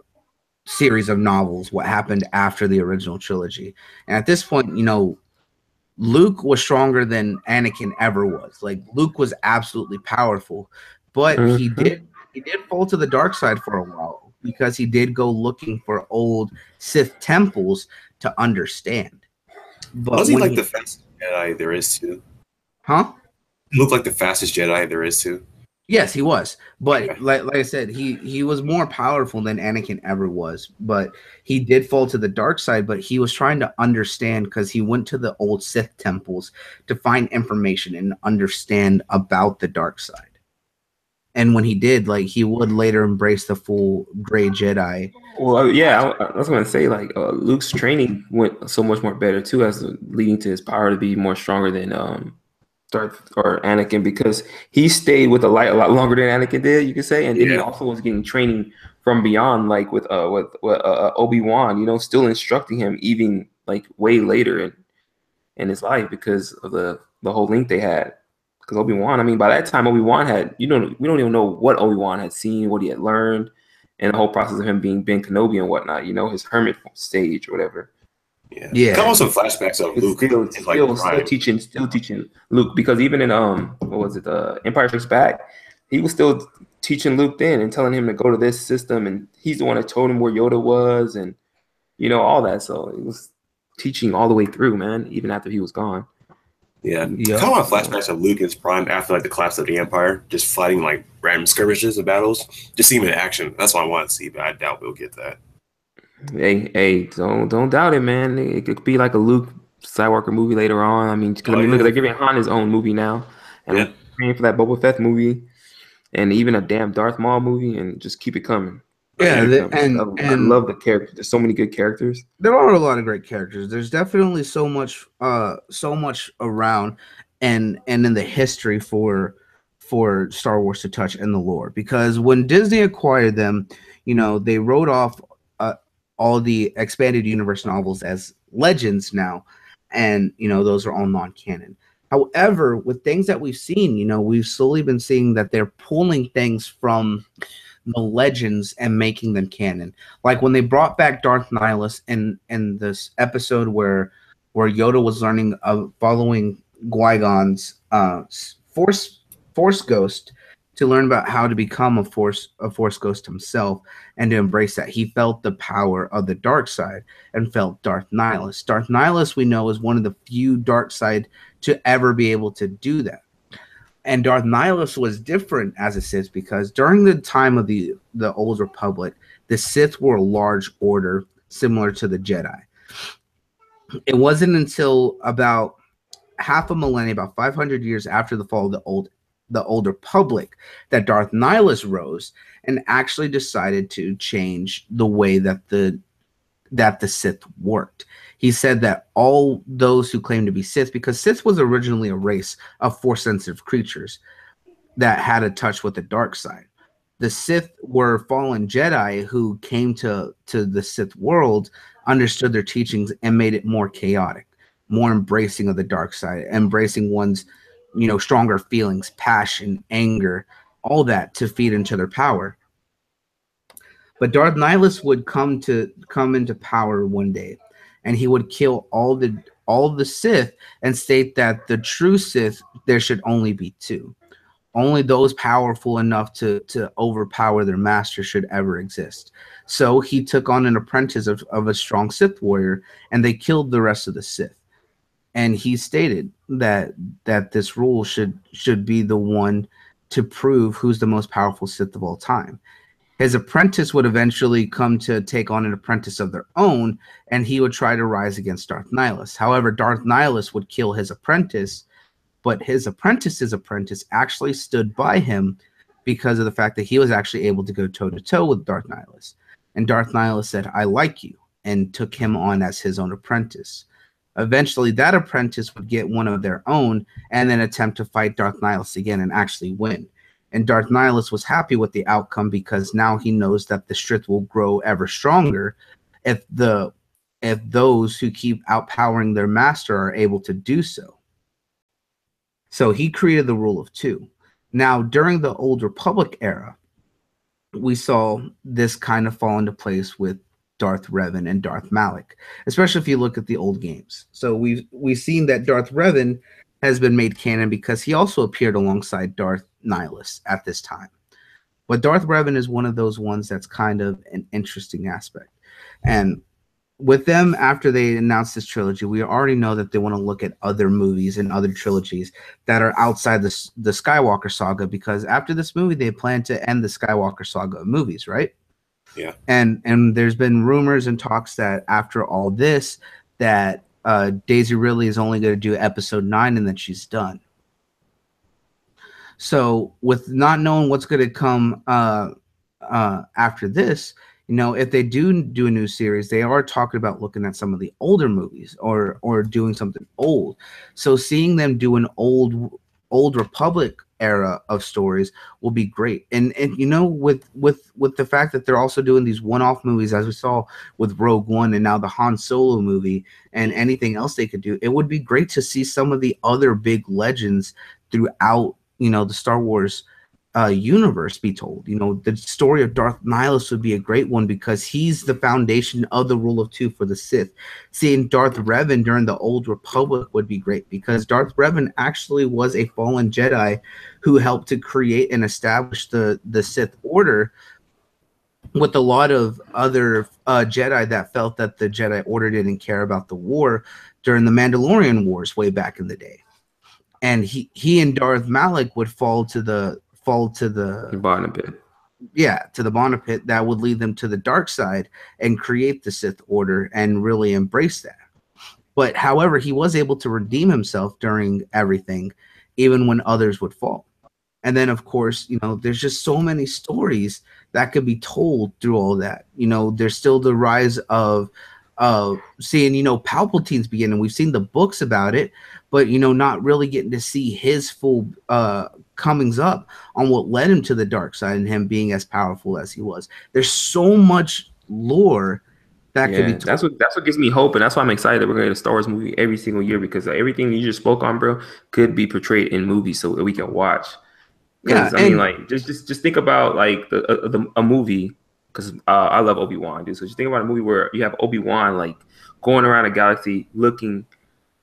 series of novels, what happened after the original trilogy. And at this point, you know, Luke was stronger than Anakin ever was. Like, Luke was absolutely powerful, but mm-hmm. he did he did fall to the dark side for a while because he did go looking for old Sith temples to understand. But was he like he, the fastest Jedi there is too? Huh? He looked like the fastest Jedi there is too. Yes, he was. But okay. like, like I said, he, he was more powerful than Anakin ever was. But he did fall to the dark side, but he was trying to understand because he went to the old Sith temples to find information and understand about the dark side. And when he did, like, he would later embrace the full Grey Jedi. Well, yeah, I, I was going to say, like, uh, Luke's training went so much more better, too, as leading to his power to be more stronger than um, Darth or Anakin, because he stayed with the light a lot longer than Anakin did, you could say. And then yeah. he also was getting training from beyond, like, with uh, with, with uh, Obi-Wan, you know, still instructing him even, like, way later in, in his life because of the, the whole link they had. Because Obi-Wan, I mean, by that time, Obi-Wan had, you know, we don't even know what Obi-Wan had seen, what he had learned, and the whole process of him being Ben Kenobi and whatnot, you know, his hermit stage or whatever. Yeah. yeah. Come on, some flashbacks of Luke. Still, still, like still, teaching, still teaching Luke, because even in, um, what was it, uh, Empire Strikes Back, he was still teaching Luke then and telling him to go to this system, and he's the one that told him where Yoda was and, you know, all that. So it was teaching all the way through, man, even after he was gone. Yeah, yep. Kind of flashbacks of Luke in his prime after like the collapse of the Empire, just fighting like random skirmishes and battles. Just see him in action. That's what I want to see, but I doubt we'll get that. Hey, hey, don't don't doubt it, man. It could be like a Luke Skywalker movie later on. I mean, oh, I mean yeah. look, they're giving Han his own movie now, and yeah. I'm praying for that Boba Fett movie, and even a damn Darth Maul movie, and just keep it coming. Yeah, the, and, I, and I love the characters. There's so many good characters. There are a lot of great characters. There's definitely so much, uh, so much around, and and in the history for for Star Wars to touch and the lore. Because when Disney acquired them, you know, they wrote off uh, all the expanded universe novels as legends now, and you know those are all non-canon. However, with things that we've seen, you know, we've slowly been seeing that they're pulling things from the legends and making them canon. Like when they brought back Darth Nihilus in in this episode where where Yoda was learning of following Qui-Gon's uh, force force ghost to learn about how to become a force a force ghost himself and to embrace that. He felt the power of the dark side and felt Darth Nihilus. Darth Nihilus, we know, is one of the few dark side to ever be able to do that. And Darth Nihilus was different as a Sith because during the time of the, the Old Republic, the Sith were a large order similar to the Jedi. It wasn't until about half a millennia, about five hundred years after the fall of the Old, the Old Republic, that Darth Nihilus rose and actually decided to change the way that the that the Sith worked. He said that all those who claim to be Sith, because Sith was originally a race of force-sensitive creatures that had a touch with the dark side. the Sith were fallen Jedi who came to, to the Sith world, understood their teachings, and made it more chaotic, more embracing of the dark side, embracing one's, you know, stronger feelings, passion, anger, all that to feed into their power. But Darth Nihilus would come to come into power one day, and he would kill all the all the Sith and state that the true Sith, there should only be two. Only those powerful enough to, to overpower their master should ever exist. So he took on an apprentice of, of a strong Sith warrior, and they killed the rest of the Sith. And he stated that that this rule should should be the one to prove who's the most powerful Sith of all time. His apprentice would eventually come to take on an apprentice of their own, and he would try to rise against Darth Nihilus. However, Darth Nihilus would kill his apprentice, but his apprentice's apprentice actually stood by him because of the fact that he was actually able to go toe-to-toe with Darth Nihilus. And Darth Nihilus said, "I like you," and took him on as his own apprentice. Eventually, that apprentice would get one of their own and then attempt to fight Darth Nihilus again and actually win. And Darth Nihilus was happy with the outcome because now he knows that the Sith will grow ever stronger if the if those who keep outpowering their master are able to do so. So he created the rule of two. Now, during the Old Republic era, we saw this kind of fall into place with Darth Revan and Darth Malak, especially if you look at the old games. So we've we've seen that Darth Revan has been made canon because he also appeared alongside Darth Nihilus at this time. But Darth Revan is one of those ones that's kind of an interesting aspect. And with them, after they announced this trilogy, we already know that they want to look at other movies and other trilogies that are outside the, the Skywalker saga, because after this movie, they plan to end the Skywalker saga of movies, right? Yeah. And and there's been rumors and talks that after all this, that uh, Daisy Ridley is only going to do episode nine and that she's done. So with not knowing what's going to come uh, uh, after this, you know, if they do do a new series, they are talking about looking at some of the older movies or or doing something old. So seeing them do an old Old Republic era of stories will be great. And and you know, with with with the fact that they're also doing these one-off movies, as we saw with Rogue One and now the Han Solo movie and anything else they could do, it would be great to see some of the other big legends throughout, you know, the Star Wars uh, universe be told. You know, the story of Darth Nihilus would be a great one because he's the foundation of the rule of two for the Sith. Seeing Darth Revan during the Old Republic would be great because Darth Revan actually was a fallen Jedi who helped to create and establish the, the Sith Order with a lot of other uh, Jedi that felt that the Jedi Order didn't care about the war during the Mandalorian Wars way back in the day. And he, he and Darth Malak would fall to the fall to the, the Bonna Pit. Yeah, to the Bonna Pit that would lead them to the dark side and create the Sith Order and really embrace that. But however, he was able to redeem himself during everything, even when others would fall. And then of course, you know, there's just so many stories that could be told through all that. You know, there's still the rise of Uh, seeing, you know, Palpatine's beginning. We've seen the books about it, but, you know, not really getting to see his full uh, comings up on what led him to the dark side and him being as powerful as he was. There's so much lore that yeah, could be told. That's what, that's what gives me hope, and that's why I'm excited that we're going to get a Star Wars movie every single year, because everything you just spoke on, bro, could be portrayed in movies so that we can watch. Yeah, I mean, like, just, just, just think about, like, the, uh, the, a movie. Because uh, I love Obi-Wan, dude. So just think about a movie where you have Obi-Wan like going around a galaxy looking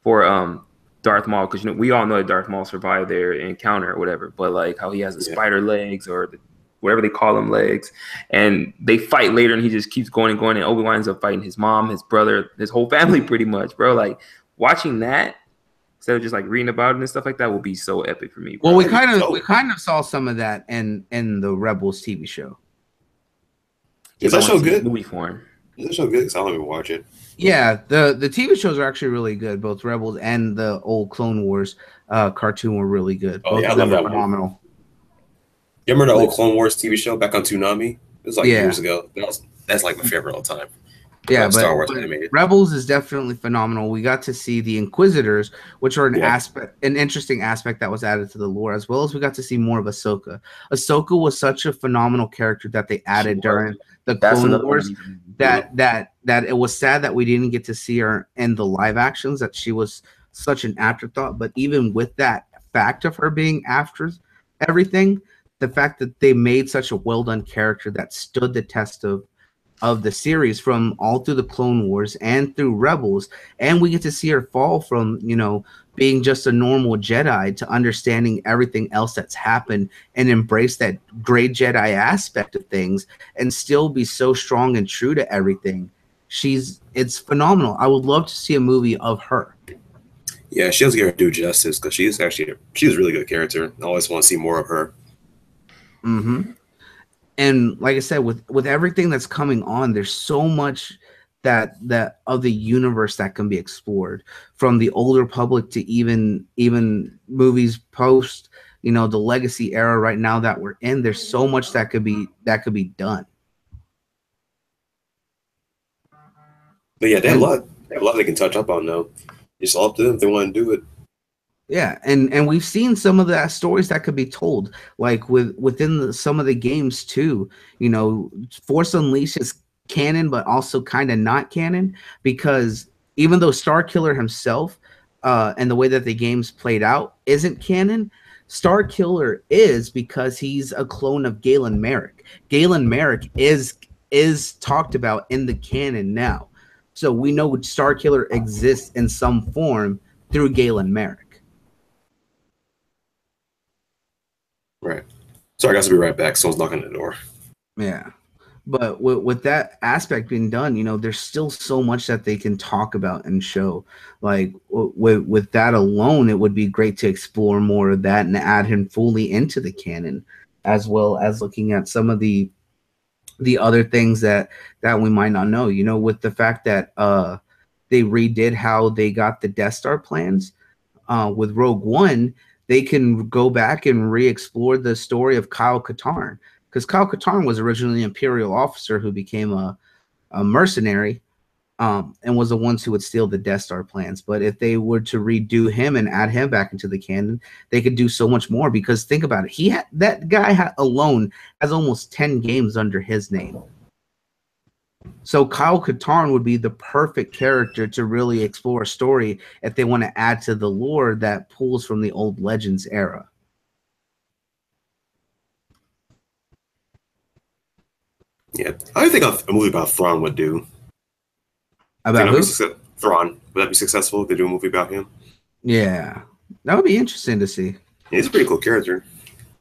for um, Darth Maul, because, you know, we all know that Darth Maul survived their encounter or whatever. But like how he has the yeah. spider legs or the, whatever they call them legs, and they fight later, and he just keeps going and going. And Obi-Wan ends up fighting his mom, his brother, his whole family, pretty much, bro. Like watching that instead of just like reading about it and stuff like that would be so epic for me, bro. Well, we kind of so we kind of saw some of that in in the Rebels T V show. Is that so good? Movie form. Is that so good? Because I don't even watch it. Yeah, the the T V shows are actually really good. Both Rebels and the old Clone Wars uh, cartoon were really good. Oh, both yeah, of I love them that were phenomenal. One. You remember the old Clone Wars T V show back on Toonami? It was like yeah. years ago. That was, that's like my favorite all time. Yeah, but, Star Wars but animated. Rebels is definitely phenomenal. We got to see the Inquisitors, which are an yeah. aspect, an interesting aspect that was added to the lore, as well as we got to see more of Ahsoka. Ahsoka was such a phenomenal character that they added sure. during the That's Clone Wars. One. That yeah. that that it was sad that we didn't get to see her in the live actions. That she was such an afterthought. But even with that fact of her being after everything, the fact that they made such a well done character that stood the test of. of the series from all through the Clone Wars and through Rebels. And we get to see her fall from, you know, being just a normal Jedi to understanding everything else that's happened and embrace that Grey Jedi aspect of things and still be so strong and true to everything. She's, it's phenomenal. I would love to see a movie of her. Yeah, she doesn't get her due justice because she's actually, she's a really good character. I always want to see more of her. Mm-hmm. And like I said, with, with everything that's coming on, there's so much that that of the universe that can be explored, from the Old Republic to even even movies post, you know, the Legacy era right now that we're in. There's so much that could be that could be done. But yeah, they have a lot they have a lot they can touch up on though. It's all up to them if they want to do it. Yeah, and, and we've seen some of the stories that could be told, like with within the, some of the games too. You know, Force Unleashed is canon, but also kind of not canon, because even though Starkiller himself uh, and the way that the games played out isn't canon, Starkiller is, because he's a clone of Galen Merrick. Galen Merrick is is talked about in the canon now, so we know Starkiller exists in some form through Galen Merrick. Right. Sorry, I got to be right back. Someone's knocking on the door. Yeah. But with, with that aspect being done, you know, there's still so much that they can talk about and show. Like, with, with that alone, it would be great to explore more of that and add him fully into the canon, as well as looking at some of the the other things that, that we might not know. You know, with the fact that uh, they redid how they got the Death Star plans uh, with Rogue One, they can go back and re-explore the story of Kyle Katarn, because Kyle Katarn was originally an Imperial officer who became a, a mercenary um, and was the ones who would steal the Death Star plans. But if they were to redo him and add him back into the canon, they could do so much more, because think about it. He had, that guy had, alone has almost ten games under his name. So Kyle Katarn would be the perfect character to really explore a story if they want to add to the lore that pulls from the old Legends era. Yeah, I think a movie about Thrawn would do. About who? Thrawn. Would that be successful if they do a movie about him? Yeah, that would be interesting to see. Yeah, he's a pretty cool character.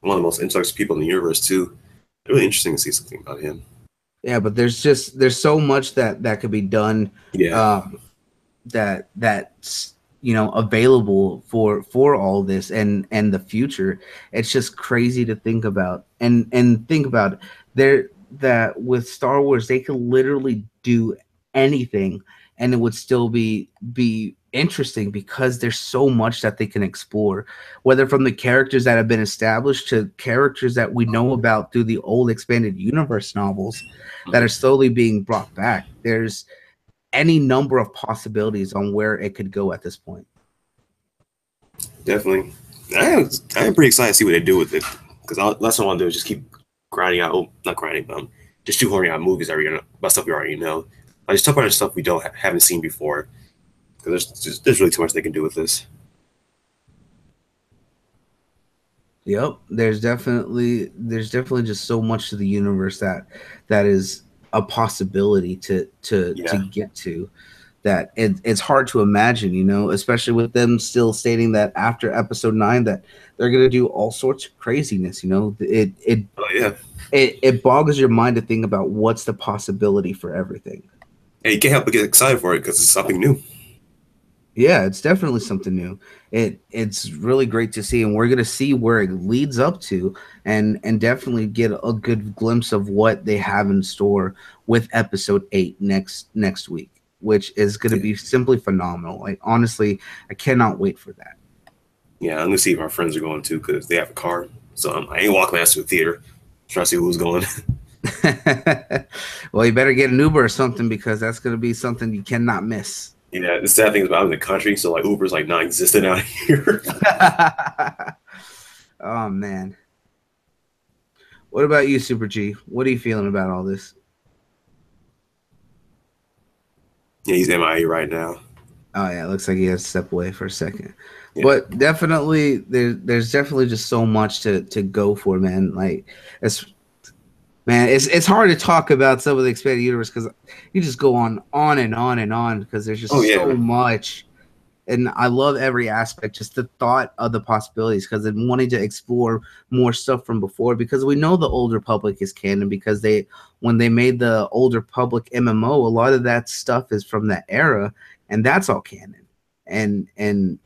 One of the most interesting people in the universe, too. It's really interesting to see something about him. Yeah, but there's just there's so much that that could be done. Yeah, um, that that's you know available for for all this and and the future. It's just crazy to think about and and think about it. There that with Star Wars they could literally do anything and it would still be be interesting, because there's so much that they can explore, whether from the characters that have been established to characters that we know about through the old expanded universe novels that are slowly being brought back. There's any number of possibilities on where it could go at this point. Definitely. I am, I am pretty excited to see what they do with it, because that's what I want to do is just keep grinding out, oh, not grinding, but um, just shoehorning out movies that about stuff we already know. I just talk about stuff we don't haven't seen before. Because there's, just, there's really too much they can do with this. Yep, there's definitely there's definitely just so much to the universe that that is a possibility to to, yeah. to get to, that it, it's hard to imagine, you know, especially with them still stating that after episode nine that they're gonna do all sorts of craziness. You know, it it oh, yeah. it it boggles your mind to think about what's the possibility for everything. Yeah, you can't help but get excited for it because it's something new. Yeah, it's definitely something new. It it's really great to see, and we're gonna see where it leads up to, and and definitely get a good glimpse of what they have in store with episode eight next next week, which is gonna yeah. be simply phenomenal. Like honestly, I cannot wait for that. Yeah, I'm gonna see if our friends are going too, because they have a car, so I'm, I ain't walking past to the theater. Trying to see who's going. Well, you better get an Uber or something, because that's going to be something you cannot miss. Yeah, the sad thing is I'm in the country, so like Uber's like non-existent out here. Oh, man. What about you, Super G? What are you feeling about all this? Yeah, he's M I A right now. Oh, yeah, it looks like he has to step away for a second. Yeah. But definitely, there, there's definitely just so much to, to go for, man. Like, it's, man, it's it's hard to talk about some of the expanded universe because you just go on, on and on and on because there's just oh, yeah. so much. And I love every aspect, just the thought of the possibilities, because I'm wanting to explore more stuff from before, because we know the Old Republic is canon, because they when they made the Old Republic M M O, a lot of that stuff is from that era, and that's all canon. And and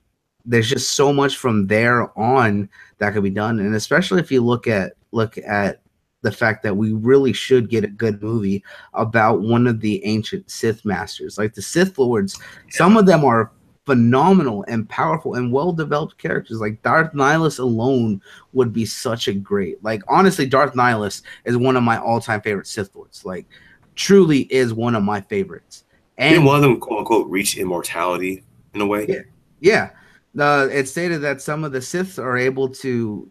there's just so much from there on that could be done. And especially if you look at look at the fact that we really should get a good movie about one of the ancient Sith masters, like the Sith Lords. Some of them are phenomenal and powerful and well-developed characters. Like Darth Nihilus alone would be such a great, like honestly, Darth Nihilus is one of my all-time favorite Sith Lords. Like truly is one of my favorites. And didn't one of them quote unquote reach immortality in a way? Yeah. Yeah. Uh, it's stated that some of the Siths are able to,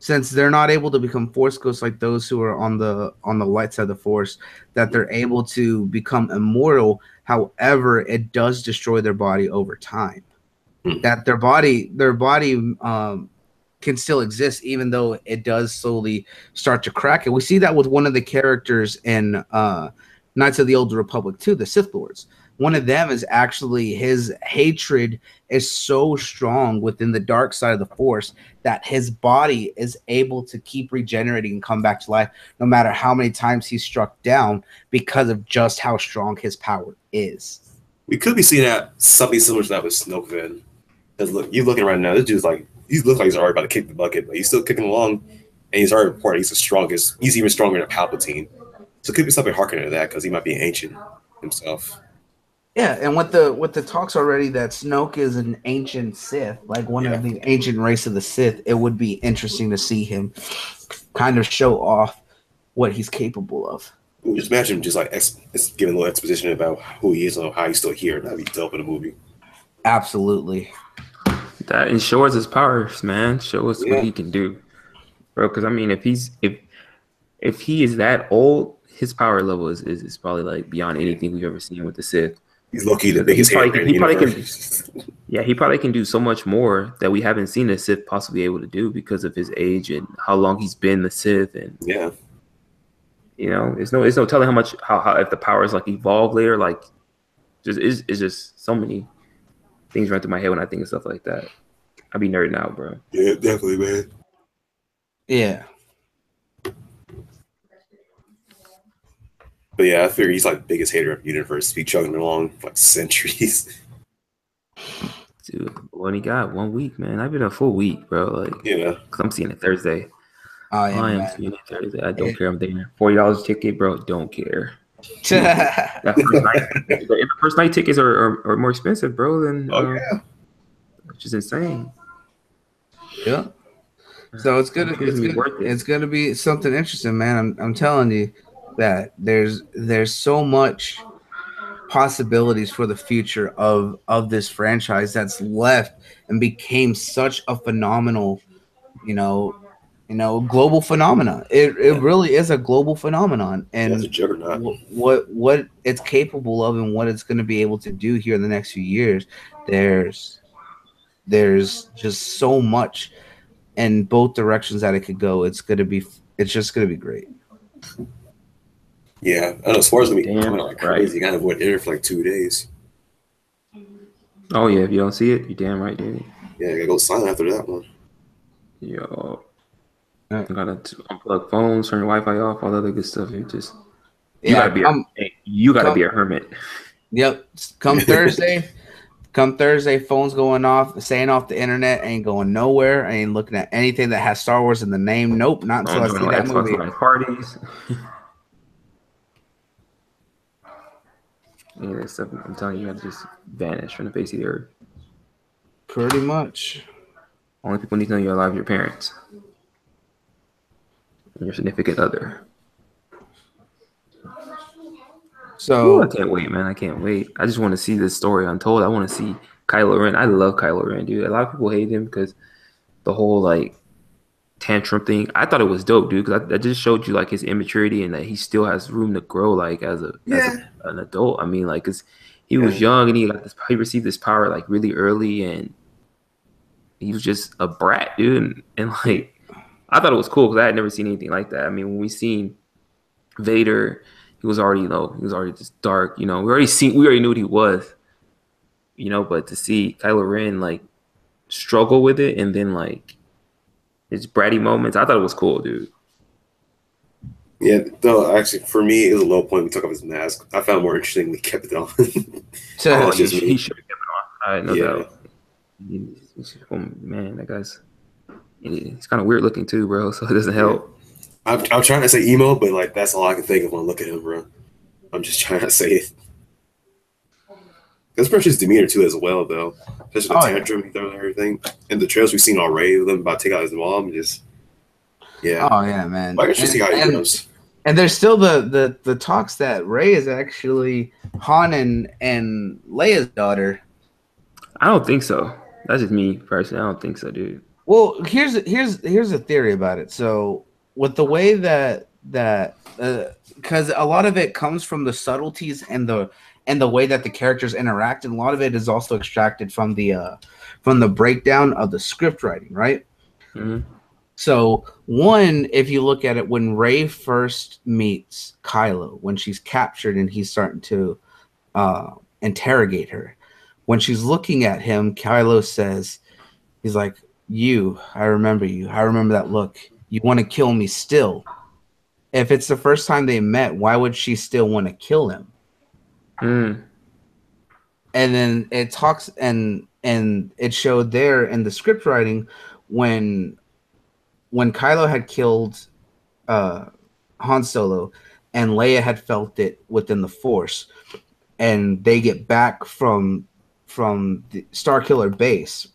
since they're not able to become Force Ghosts like those who are on the on the light side of the Force, that they're able to become immortal. However, it does destroy their body over time. Mm. That their body, their body um, can still exist, even though it does slowly start to crack. And we see that with one of the characters in uh, Knights of the Old Republic too, the Sith Lords. One of them is actually, his hatred is so strong within the dark side of the Force that his body is able to keep regenerating and come back to life no matter how many times he's struck down, because of just how strong his power is. We could be seeing that something similar to that with Snoke then. Because look, you're looking right now, this dude's like, he looks like he's already about to kick the bucket, but he's still kicking along, and he's already reported he's the strongest. He's even stronger than Palpatine. So it could be something harkening to that, because he might be ancient himself. Yeah, and with the with the talks already that Snoke is an ancient Sith, like one yeah. of the ancient race of the Sith, it would be interesting to see him kind of show off what he's capable of. Just imagine just like ex giving a little exposition about who he is and how he's still here. That'd be dope in the movie. Absolutely. That ensures his powers, man. Show us yeah. what he can do, bro. Because I mean, if he's if if he is that old, his power level is is, is probably like beyond anything we've ever seen with the Sith. He's lucky the biggest he probably, he probably can, yeah, he probably can do so much more that we haven't seen a Sith possibly able to do because of his age and how long he's been the Sith, and yeah, you know, it's no, it's no telling how much how, how if the powers like evolve later, like just is it's just so many things run through my head when I think of stuff like that. I'd be nerding out, bro. Yeah, definitely, man. Yeah. But yeah, I figure he's like the biggest hater of the universe. He's chugging along for like centuries. Dude, only got one week, man. I've been a full week, bro. Like, yeah, cause I'm seeing it Thursday. Oh, yeah, I am man. seeing it Thursday. I don't yeah. care. I'm there. Forty dollars ticket, bro. Don't care. That first night, if the first night tickets are, are, are more expensive, bro, then oh, um, yeah. which is insane. Yeah. So it's gonna it's, it's gonna, worth it. It's gonna be something interesting, man. I'm I'm telling you. That there's there's so much possibilities for the future of of this franchise that's left and became such a phenomenal, you know, you know, global phenomenon. It it really is a global phenomenon, and that's a juggernaut. What what it's capable of and what it's going to be able to do here in the next few years. There's there's just so much in both directions that it could go. It's gonna be it's just gonna be great. Yeah, I know Spar's gonna be Damn, coming out like right. crazy. You gotta avoid air for like two days. Oh yeah, if you don't see it, you're damn right, David. Yeah, I gotta go sign after that one. Yo, I gotta unplug phones, turn your Wi-Fi off, all that other good stuff. You just you yeah, gotta be a, you gotta come, be a hermit. Yep, come Thursday, come Thursday, phone's going off, saying off the internet, ain't going nowhere. I ain't looking at anything that has Star Wars in the name. Nope, not until I, I see that movie. Parties. Any of that stuff, I'm telling you, you have to just vanish from the face of the earth. Pretty much. Only people need to know you're alive are your parents and your significant other. So Ooh, I can't wait, man. I can't wait. I just want to see this story untold. I want to see Kylo Ren. I love Kylo Ren, dude. A lot of people hate him because the whole like tantrum thing. I thought it was dope, dude, because I, I just showed you like his immaturity and that he still has room to grow, like as a, yeah. as a an adult. I mean, like, cause he yeah. was young and he got this, he received this power like really early, and he was just a brat, dude. And, and like, I thought it was cool because I had never seen anything like that. I mean, when we seen Vader, he was already, you know, he was already just dark, you know. We already seen, we already knew what he was, you know. But to see Kylo Ren like struggle with it and then like his bratty moments, I thought it was cool, dude. Yeah, no, actually, for me, it was a low point. We took off his mask. I found it more interesting we kept it on. So oh, he, he should have kept it on. I know yeah. that. Oh, man, that guy's it's kind of weird looking too, bro. So it doesn't help. I'm, I'm trying to say emo, but like that's all I can think of when I look at him, bro. I'm just trying to say it. That's precious demeanor too, as well, though. Especially the oh, tantrum yeah. he throws and everything, and the trails we've seen already with him about to take out his mom, and just yeah. Oh yeah, man. Like, it's just and, how he and, goes. And there's still the the the talks that Rey is actually Han and and Leia's daughter. I don't think so. That's just me personally. I don't think so, dude. Well, here's here's here's a theory about it. So. With the way that that because uh, a lot of it comes from the subtleties and the and the way that the characters interact, and a lot of it is also extracted from the uh, from the breakdown of the script writing, right? Mm-hmm. So one, if you look at it, when Rey first meets Kylo, when she's captured and he's starting to uh, interrogate her, when she's looking at him, Kylo says, "He's like, you. I remember you. I remember that look. You want to kill me still." If it's the first time they met, why would she still want to kill him? Mm. And then it talks and and it showed there in the script writing when when Kylo had killed uh, Han Solo and Leia had felt it within the Force, and they get back from from the Starkiller base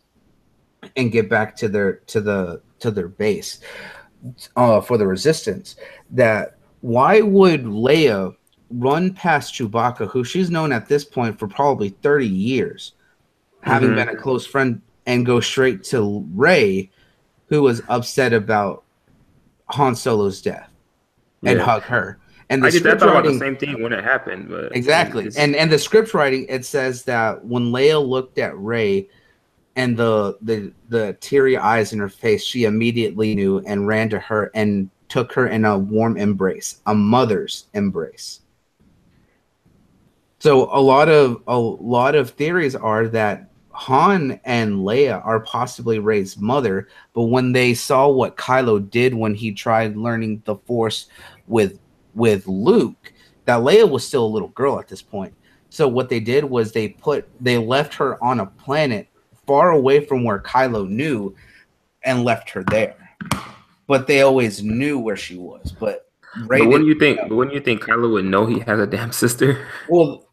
and get back to their to the to their base. Uh, for the Resistance, that why would Leia run past Chewbacca, who she's known at this point for probably thirty years, mm-hmm. having been a close friend, and go straight to Rey, who was upset about Han Solo's death, yeah. and hug her? And the I did that thought writing, about the same thing when it happened, but exactly. I mean, and and the script writing, it says that when Leia looked at Rey, and the, the the teary eyes in her face, she immediately knew and ran to her and took her in a warm embrace, a mother's embrace. So a lot of a lot of theories are that Han and Leia are possibly Rey's mother, but when they saw what Kylo did when he tried learning the Force with with Luke, that Leia was still a little girl at this point. So what they did was they put they left her on a planet far away from where Kylo knew, and left her there. But they always knew where she was. But, Rey but wouldn't you think? But wouldn't you think Kylo would know he has a damn sister? Well,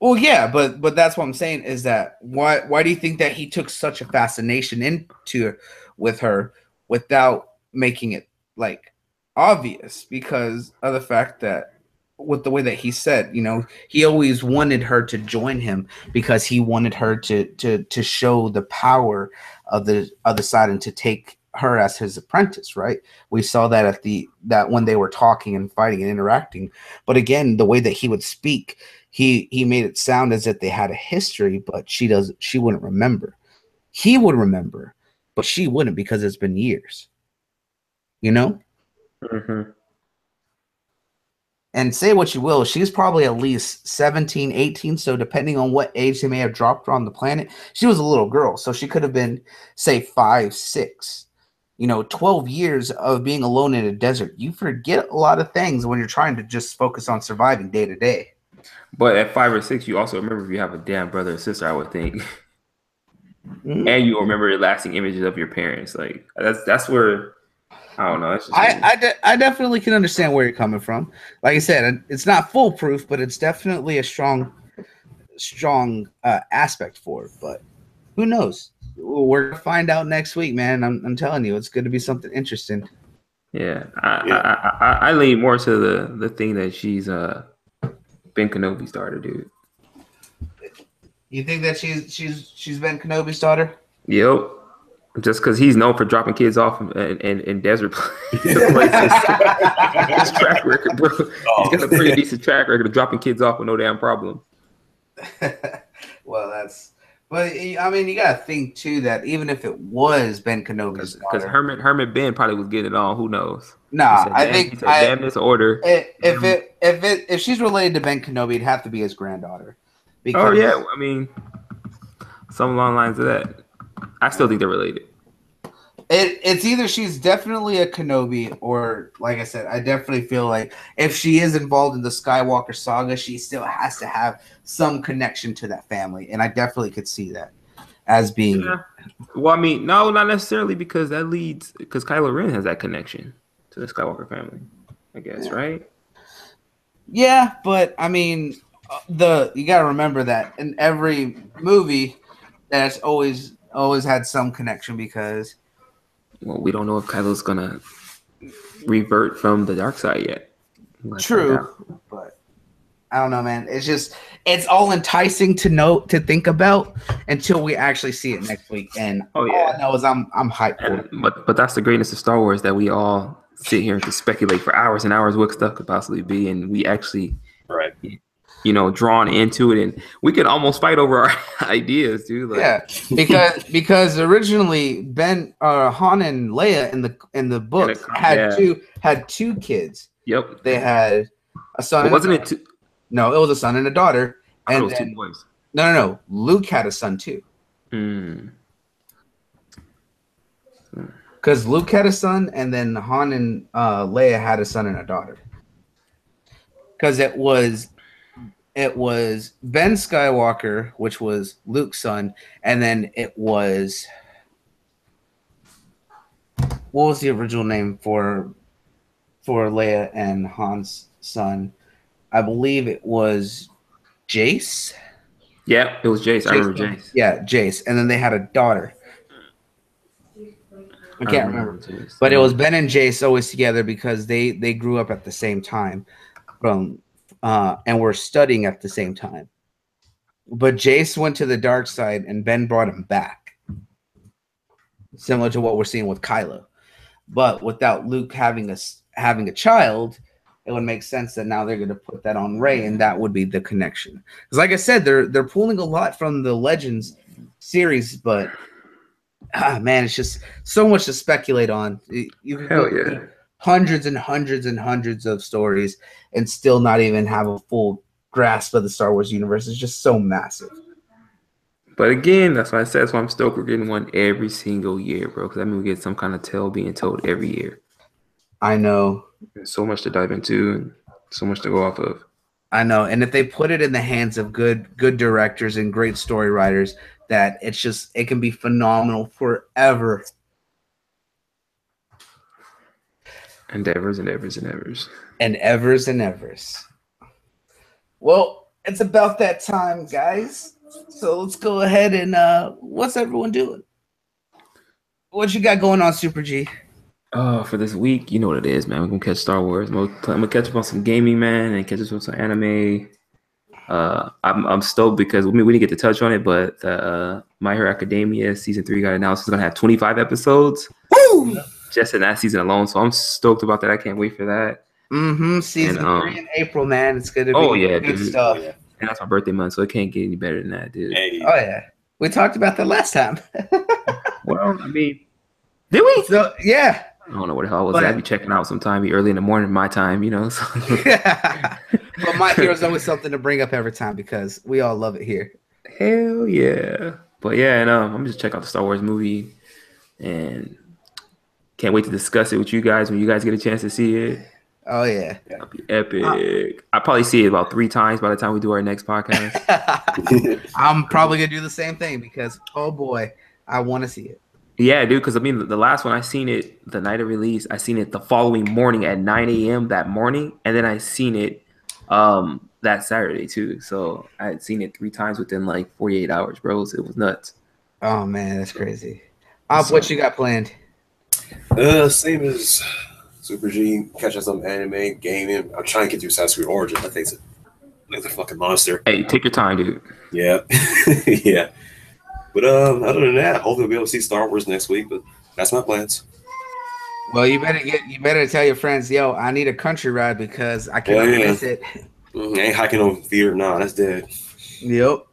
well, yeah. But but that's what I'm saying is that why why do you think that he took such a fascination into with her without making it like obvious? Because of the fact that with the way that he said, you know, he always wanted her to join him because he wanted her to to to show the power of the other side and to take her as his apprentice, right? We saw that at the that when they were talking and fighting and interacting. But again, the way that he would speak, he he made it sound as if they had a history, but she doesn't she wouldn't remember. He would remember, but she wouldn't, because it's been years. You know? Mm-hmm. And say what you will, she's probably at least seventeen, eighteen. So depending on what age they may have dropped her on the planet, she was a little girl. So she could have been, say, five, six, you know, twelve years of being alone in a desert. You forget a lot of things when you're trying to just focus on surviving day to day. But at five or six, you also remember if you have a damn brother or sister, I would think. Mm-hmm. And you remember the lasting images of your parents. Like, that's that's where... I don't know. That's just I I, de I definitely can understand where you're coming from. Like I said, it's not foolproof, but it's definitely a strong, strong uh, aspect for it. But who knows? We're gonna find out next week, man. I'm I'm telling you, it's going to be something interesting. Yeah, I, yeah. I, I I lean more to the the thing that she's uh Ben Kenobi's daughter, dude. You think that she's she's she's Ben Kenobi's daughter? Yep. Just because he's known for dropping kids off in, in, in desert places. His track record, bro. Oh. He's got a pretty decent track record of dropping kids off with no damn problem. Well, that's... But, I mean, you got to think, too, that even if it was Ben Kenobi's daughter... Because Herman, Herman Ben probably was getting it on. Who knows? Nah, said, I think... He said, damn I, this order. It, if, it, if, it, if she's related to Ben Kenobi, it'd have to be his granddaughter. Because oh, yeah. I mean, some long lines of that. I still think they're related. It it's either she's definitely a Kenobi, or like I said, I definitely feel like if she is involved in the Skywalker saga, she still has to have some connection to that family, and I definitely could see that as being. Yeah. Well, I mean, no, not necessarily, because that leads because Kylo Ren has that connection to the Skywalker family, I guess, yeah. Right? Yeah, but I mean, the you gotta remember that in every movie, that's always. Always had some connection because... Well, we don't know if Kylo's going to revert from the dark side yet. Let's true, but I don't know, man. It's just... It's all enticing to know, to think about until we actually see it next week. And oh, yeah. all I know is I'm, I'm hyped for it. But, but that's the greatness of Star Wars, that we all sit here to speculate for hours and hours what stuff could possibly be, and we actually... Right. You know, drawn into it, and we could almost fight over our ideas, dude. Like. Yeah, because because originally Ben, uh, Han, and Leia in the in the book had yeah. two had two kids. Yep, they had a son. Well, and wasn't a it? Two no, it was a son and a daughter. And I thought it was then, two boys. No, no, no. Luke had a son too. Because mm. Luke had a son, and then Han and uh, Leia had a son and a daughter. Because it was. It was Ben Skywalker, which was Luke's son, and then it was what was the original name for for Leia and Han's son? I believe it was Jace. Yeah, it was Jace. Jace I remember Jace. Yeah, Jace, and then they had a daughter. I can't I remember, remember Jace. But it was Ben and Jace always together because they they grew up at the same time from. Uh, and we're studying at the same time. But Jace went to the dark side, and Ben brought him back. Similar to what we're seeing with Kylo. But without Luke having a, having a child, it would make sense that now they're going to put that on Rey, and that would be the connection. Because like I said, they're, they're pulling a lot from the Legends series, but ah, man, it's just so much to speculate on. You Hell yeah. Hundreds and hundreds and hundreds of stories, and still not even have a full grasp of the Star Wars universe. It's just so massive. But again, that's why I said that's why I'm stoked we're getting one every single year, bro. Because I mean, we get some kind of tale being told every year. I know. There's so much to dive into, and so much to go off of. I know, and if they put it in the hands of good, good directors and great story writers, that it's just it can be phenomenal forever. Endeavors, endeavors, endeavors. Endeavors, endeavors. Well, it's about that time, guys. So let's go ahead and uh, what's everyone doing? What you got going on, Super G? Oh, for this week, you know what it is, man. We're going to catch Star Wars. I'm going to catch up on some gaming, man, and catch up on some anime. Uh, I'm, I'm stoked because I mean, we didn't get to touch on it, but uh, My Hero Academia Season three got announced. It's going to have twenty-five episodes. Woo! Yeah. Just in that season alone, so I'm stoked about that. I can't wait for that. Mm-hmm. Season and, um, three in April, man. It's gonna be oh, yeah, good dude. stuff. Yeah. And that's my birthday month, so it can't get any better than that, dude. Hey. Oh yeah, we talked about that last time. Well, I mean, did we? So, yeah. I don't know what the hell was. But, I'd be checking out sometime early in the morning, my time, you know. So. Yeah. But My Hero's always something to bring up every time because we all love it here. Hell yeah! But yeah, and um, I'm just checking out the Star Wars movie and. Can't wait to discuss it with you guys when you guys get a chance to see it. Oh, yeah. That'll be epic. Um, I'll probably see it about three times by the time we do our next podcast. I'm probably going to do the same thing because, oh, boy, I want to see it. Yeah, dude, because, I mean, the last one, I seen it the night of release. I seen it the following morning at nine A M that morning, and then I seen it um, that Saturday, too. So I had seen it three times within, like, forty-eight hours, bros. It was nuts. Oh, man, that's crazy. Op, so, what you got planned? Uh, same as Super G, catching some anime, gaming. I'm trying to get through Sasuke Origin. That thing's Like a fucking monster. Hey, take your time, dude. Yeah. Yeah. But um, other than that, hopefully we'll be able to see Star Wars next week. But that's my plans. Well, you better get. You better tell your friends, yo, I need a country ride because I can't yeah, miss yeah. it. Mm-hmm. I ain't hiking on theater. Nah, that's dead. Yep.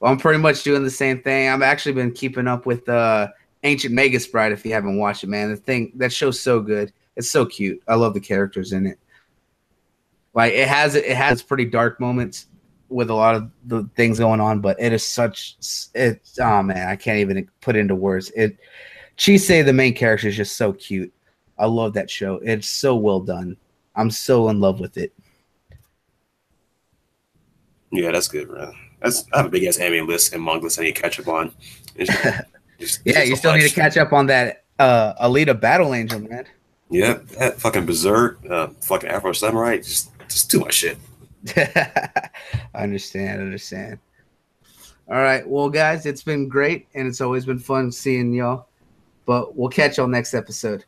Well, I'm pretty much doing the same thing. I've actually been keeping up with uh, Ancient Magus Bride. If you haven't watched it, man, the thing that show's so good. It's so cute. I love the characters in it. Like it has it has pretty dark moments with a lot of the things going on, but it is such it's oh man, I can't even put into words. It Chisei, the main character, is just so cute. I love that show. It's so well done. I'm so in love with it. Yeah, that's good, bro. That's I have a big ass anime list and manga list I need to catch up on. It's, it's, yeah, it's you still much. need to catch up on that uh, Alita Battle Angel, man. Yeah, that fucking Berserk, uh, fucking Afro Samurai, just just too much shit. I understand, I understand. All right, well, guys, it's been great, and it's always been fun seeing y'all. But we'll catch y'all next episode.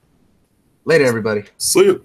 Later, everybody. See you.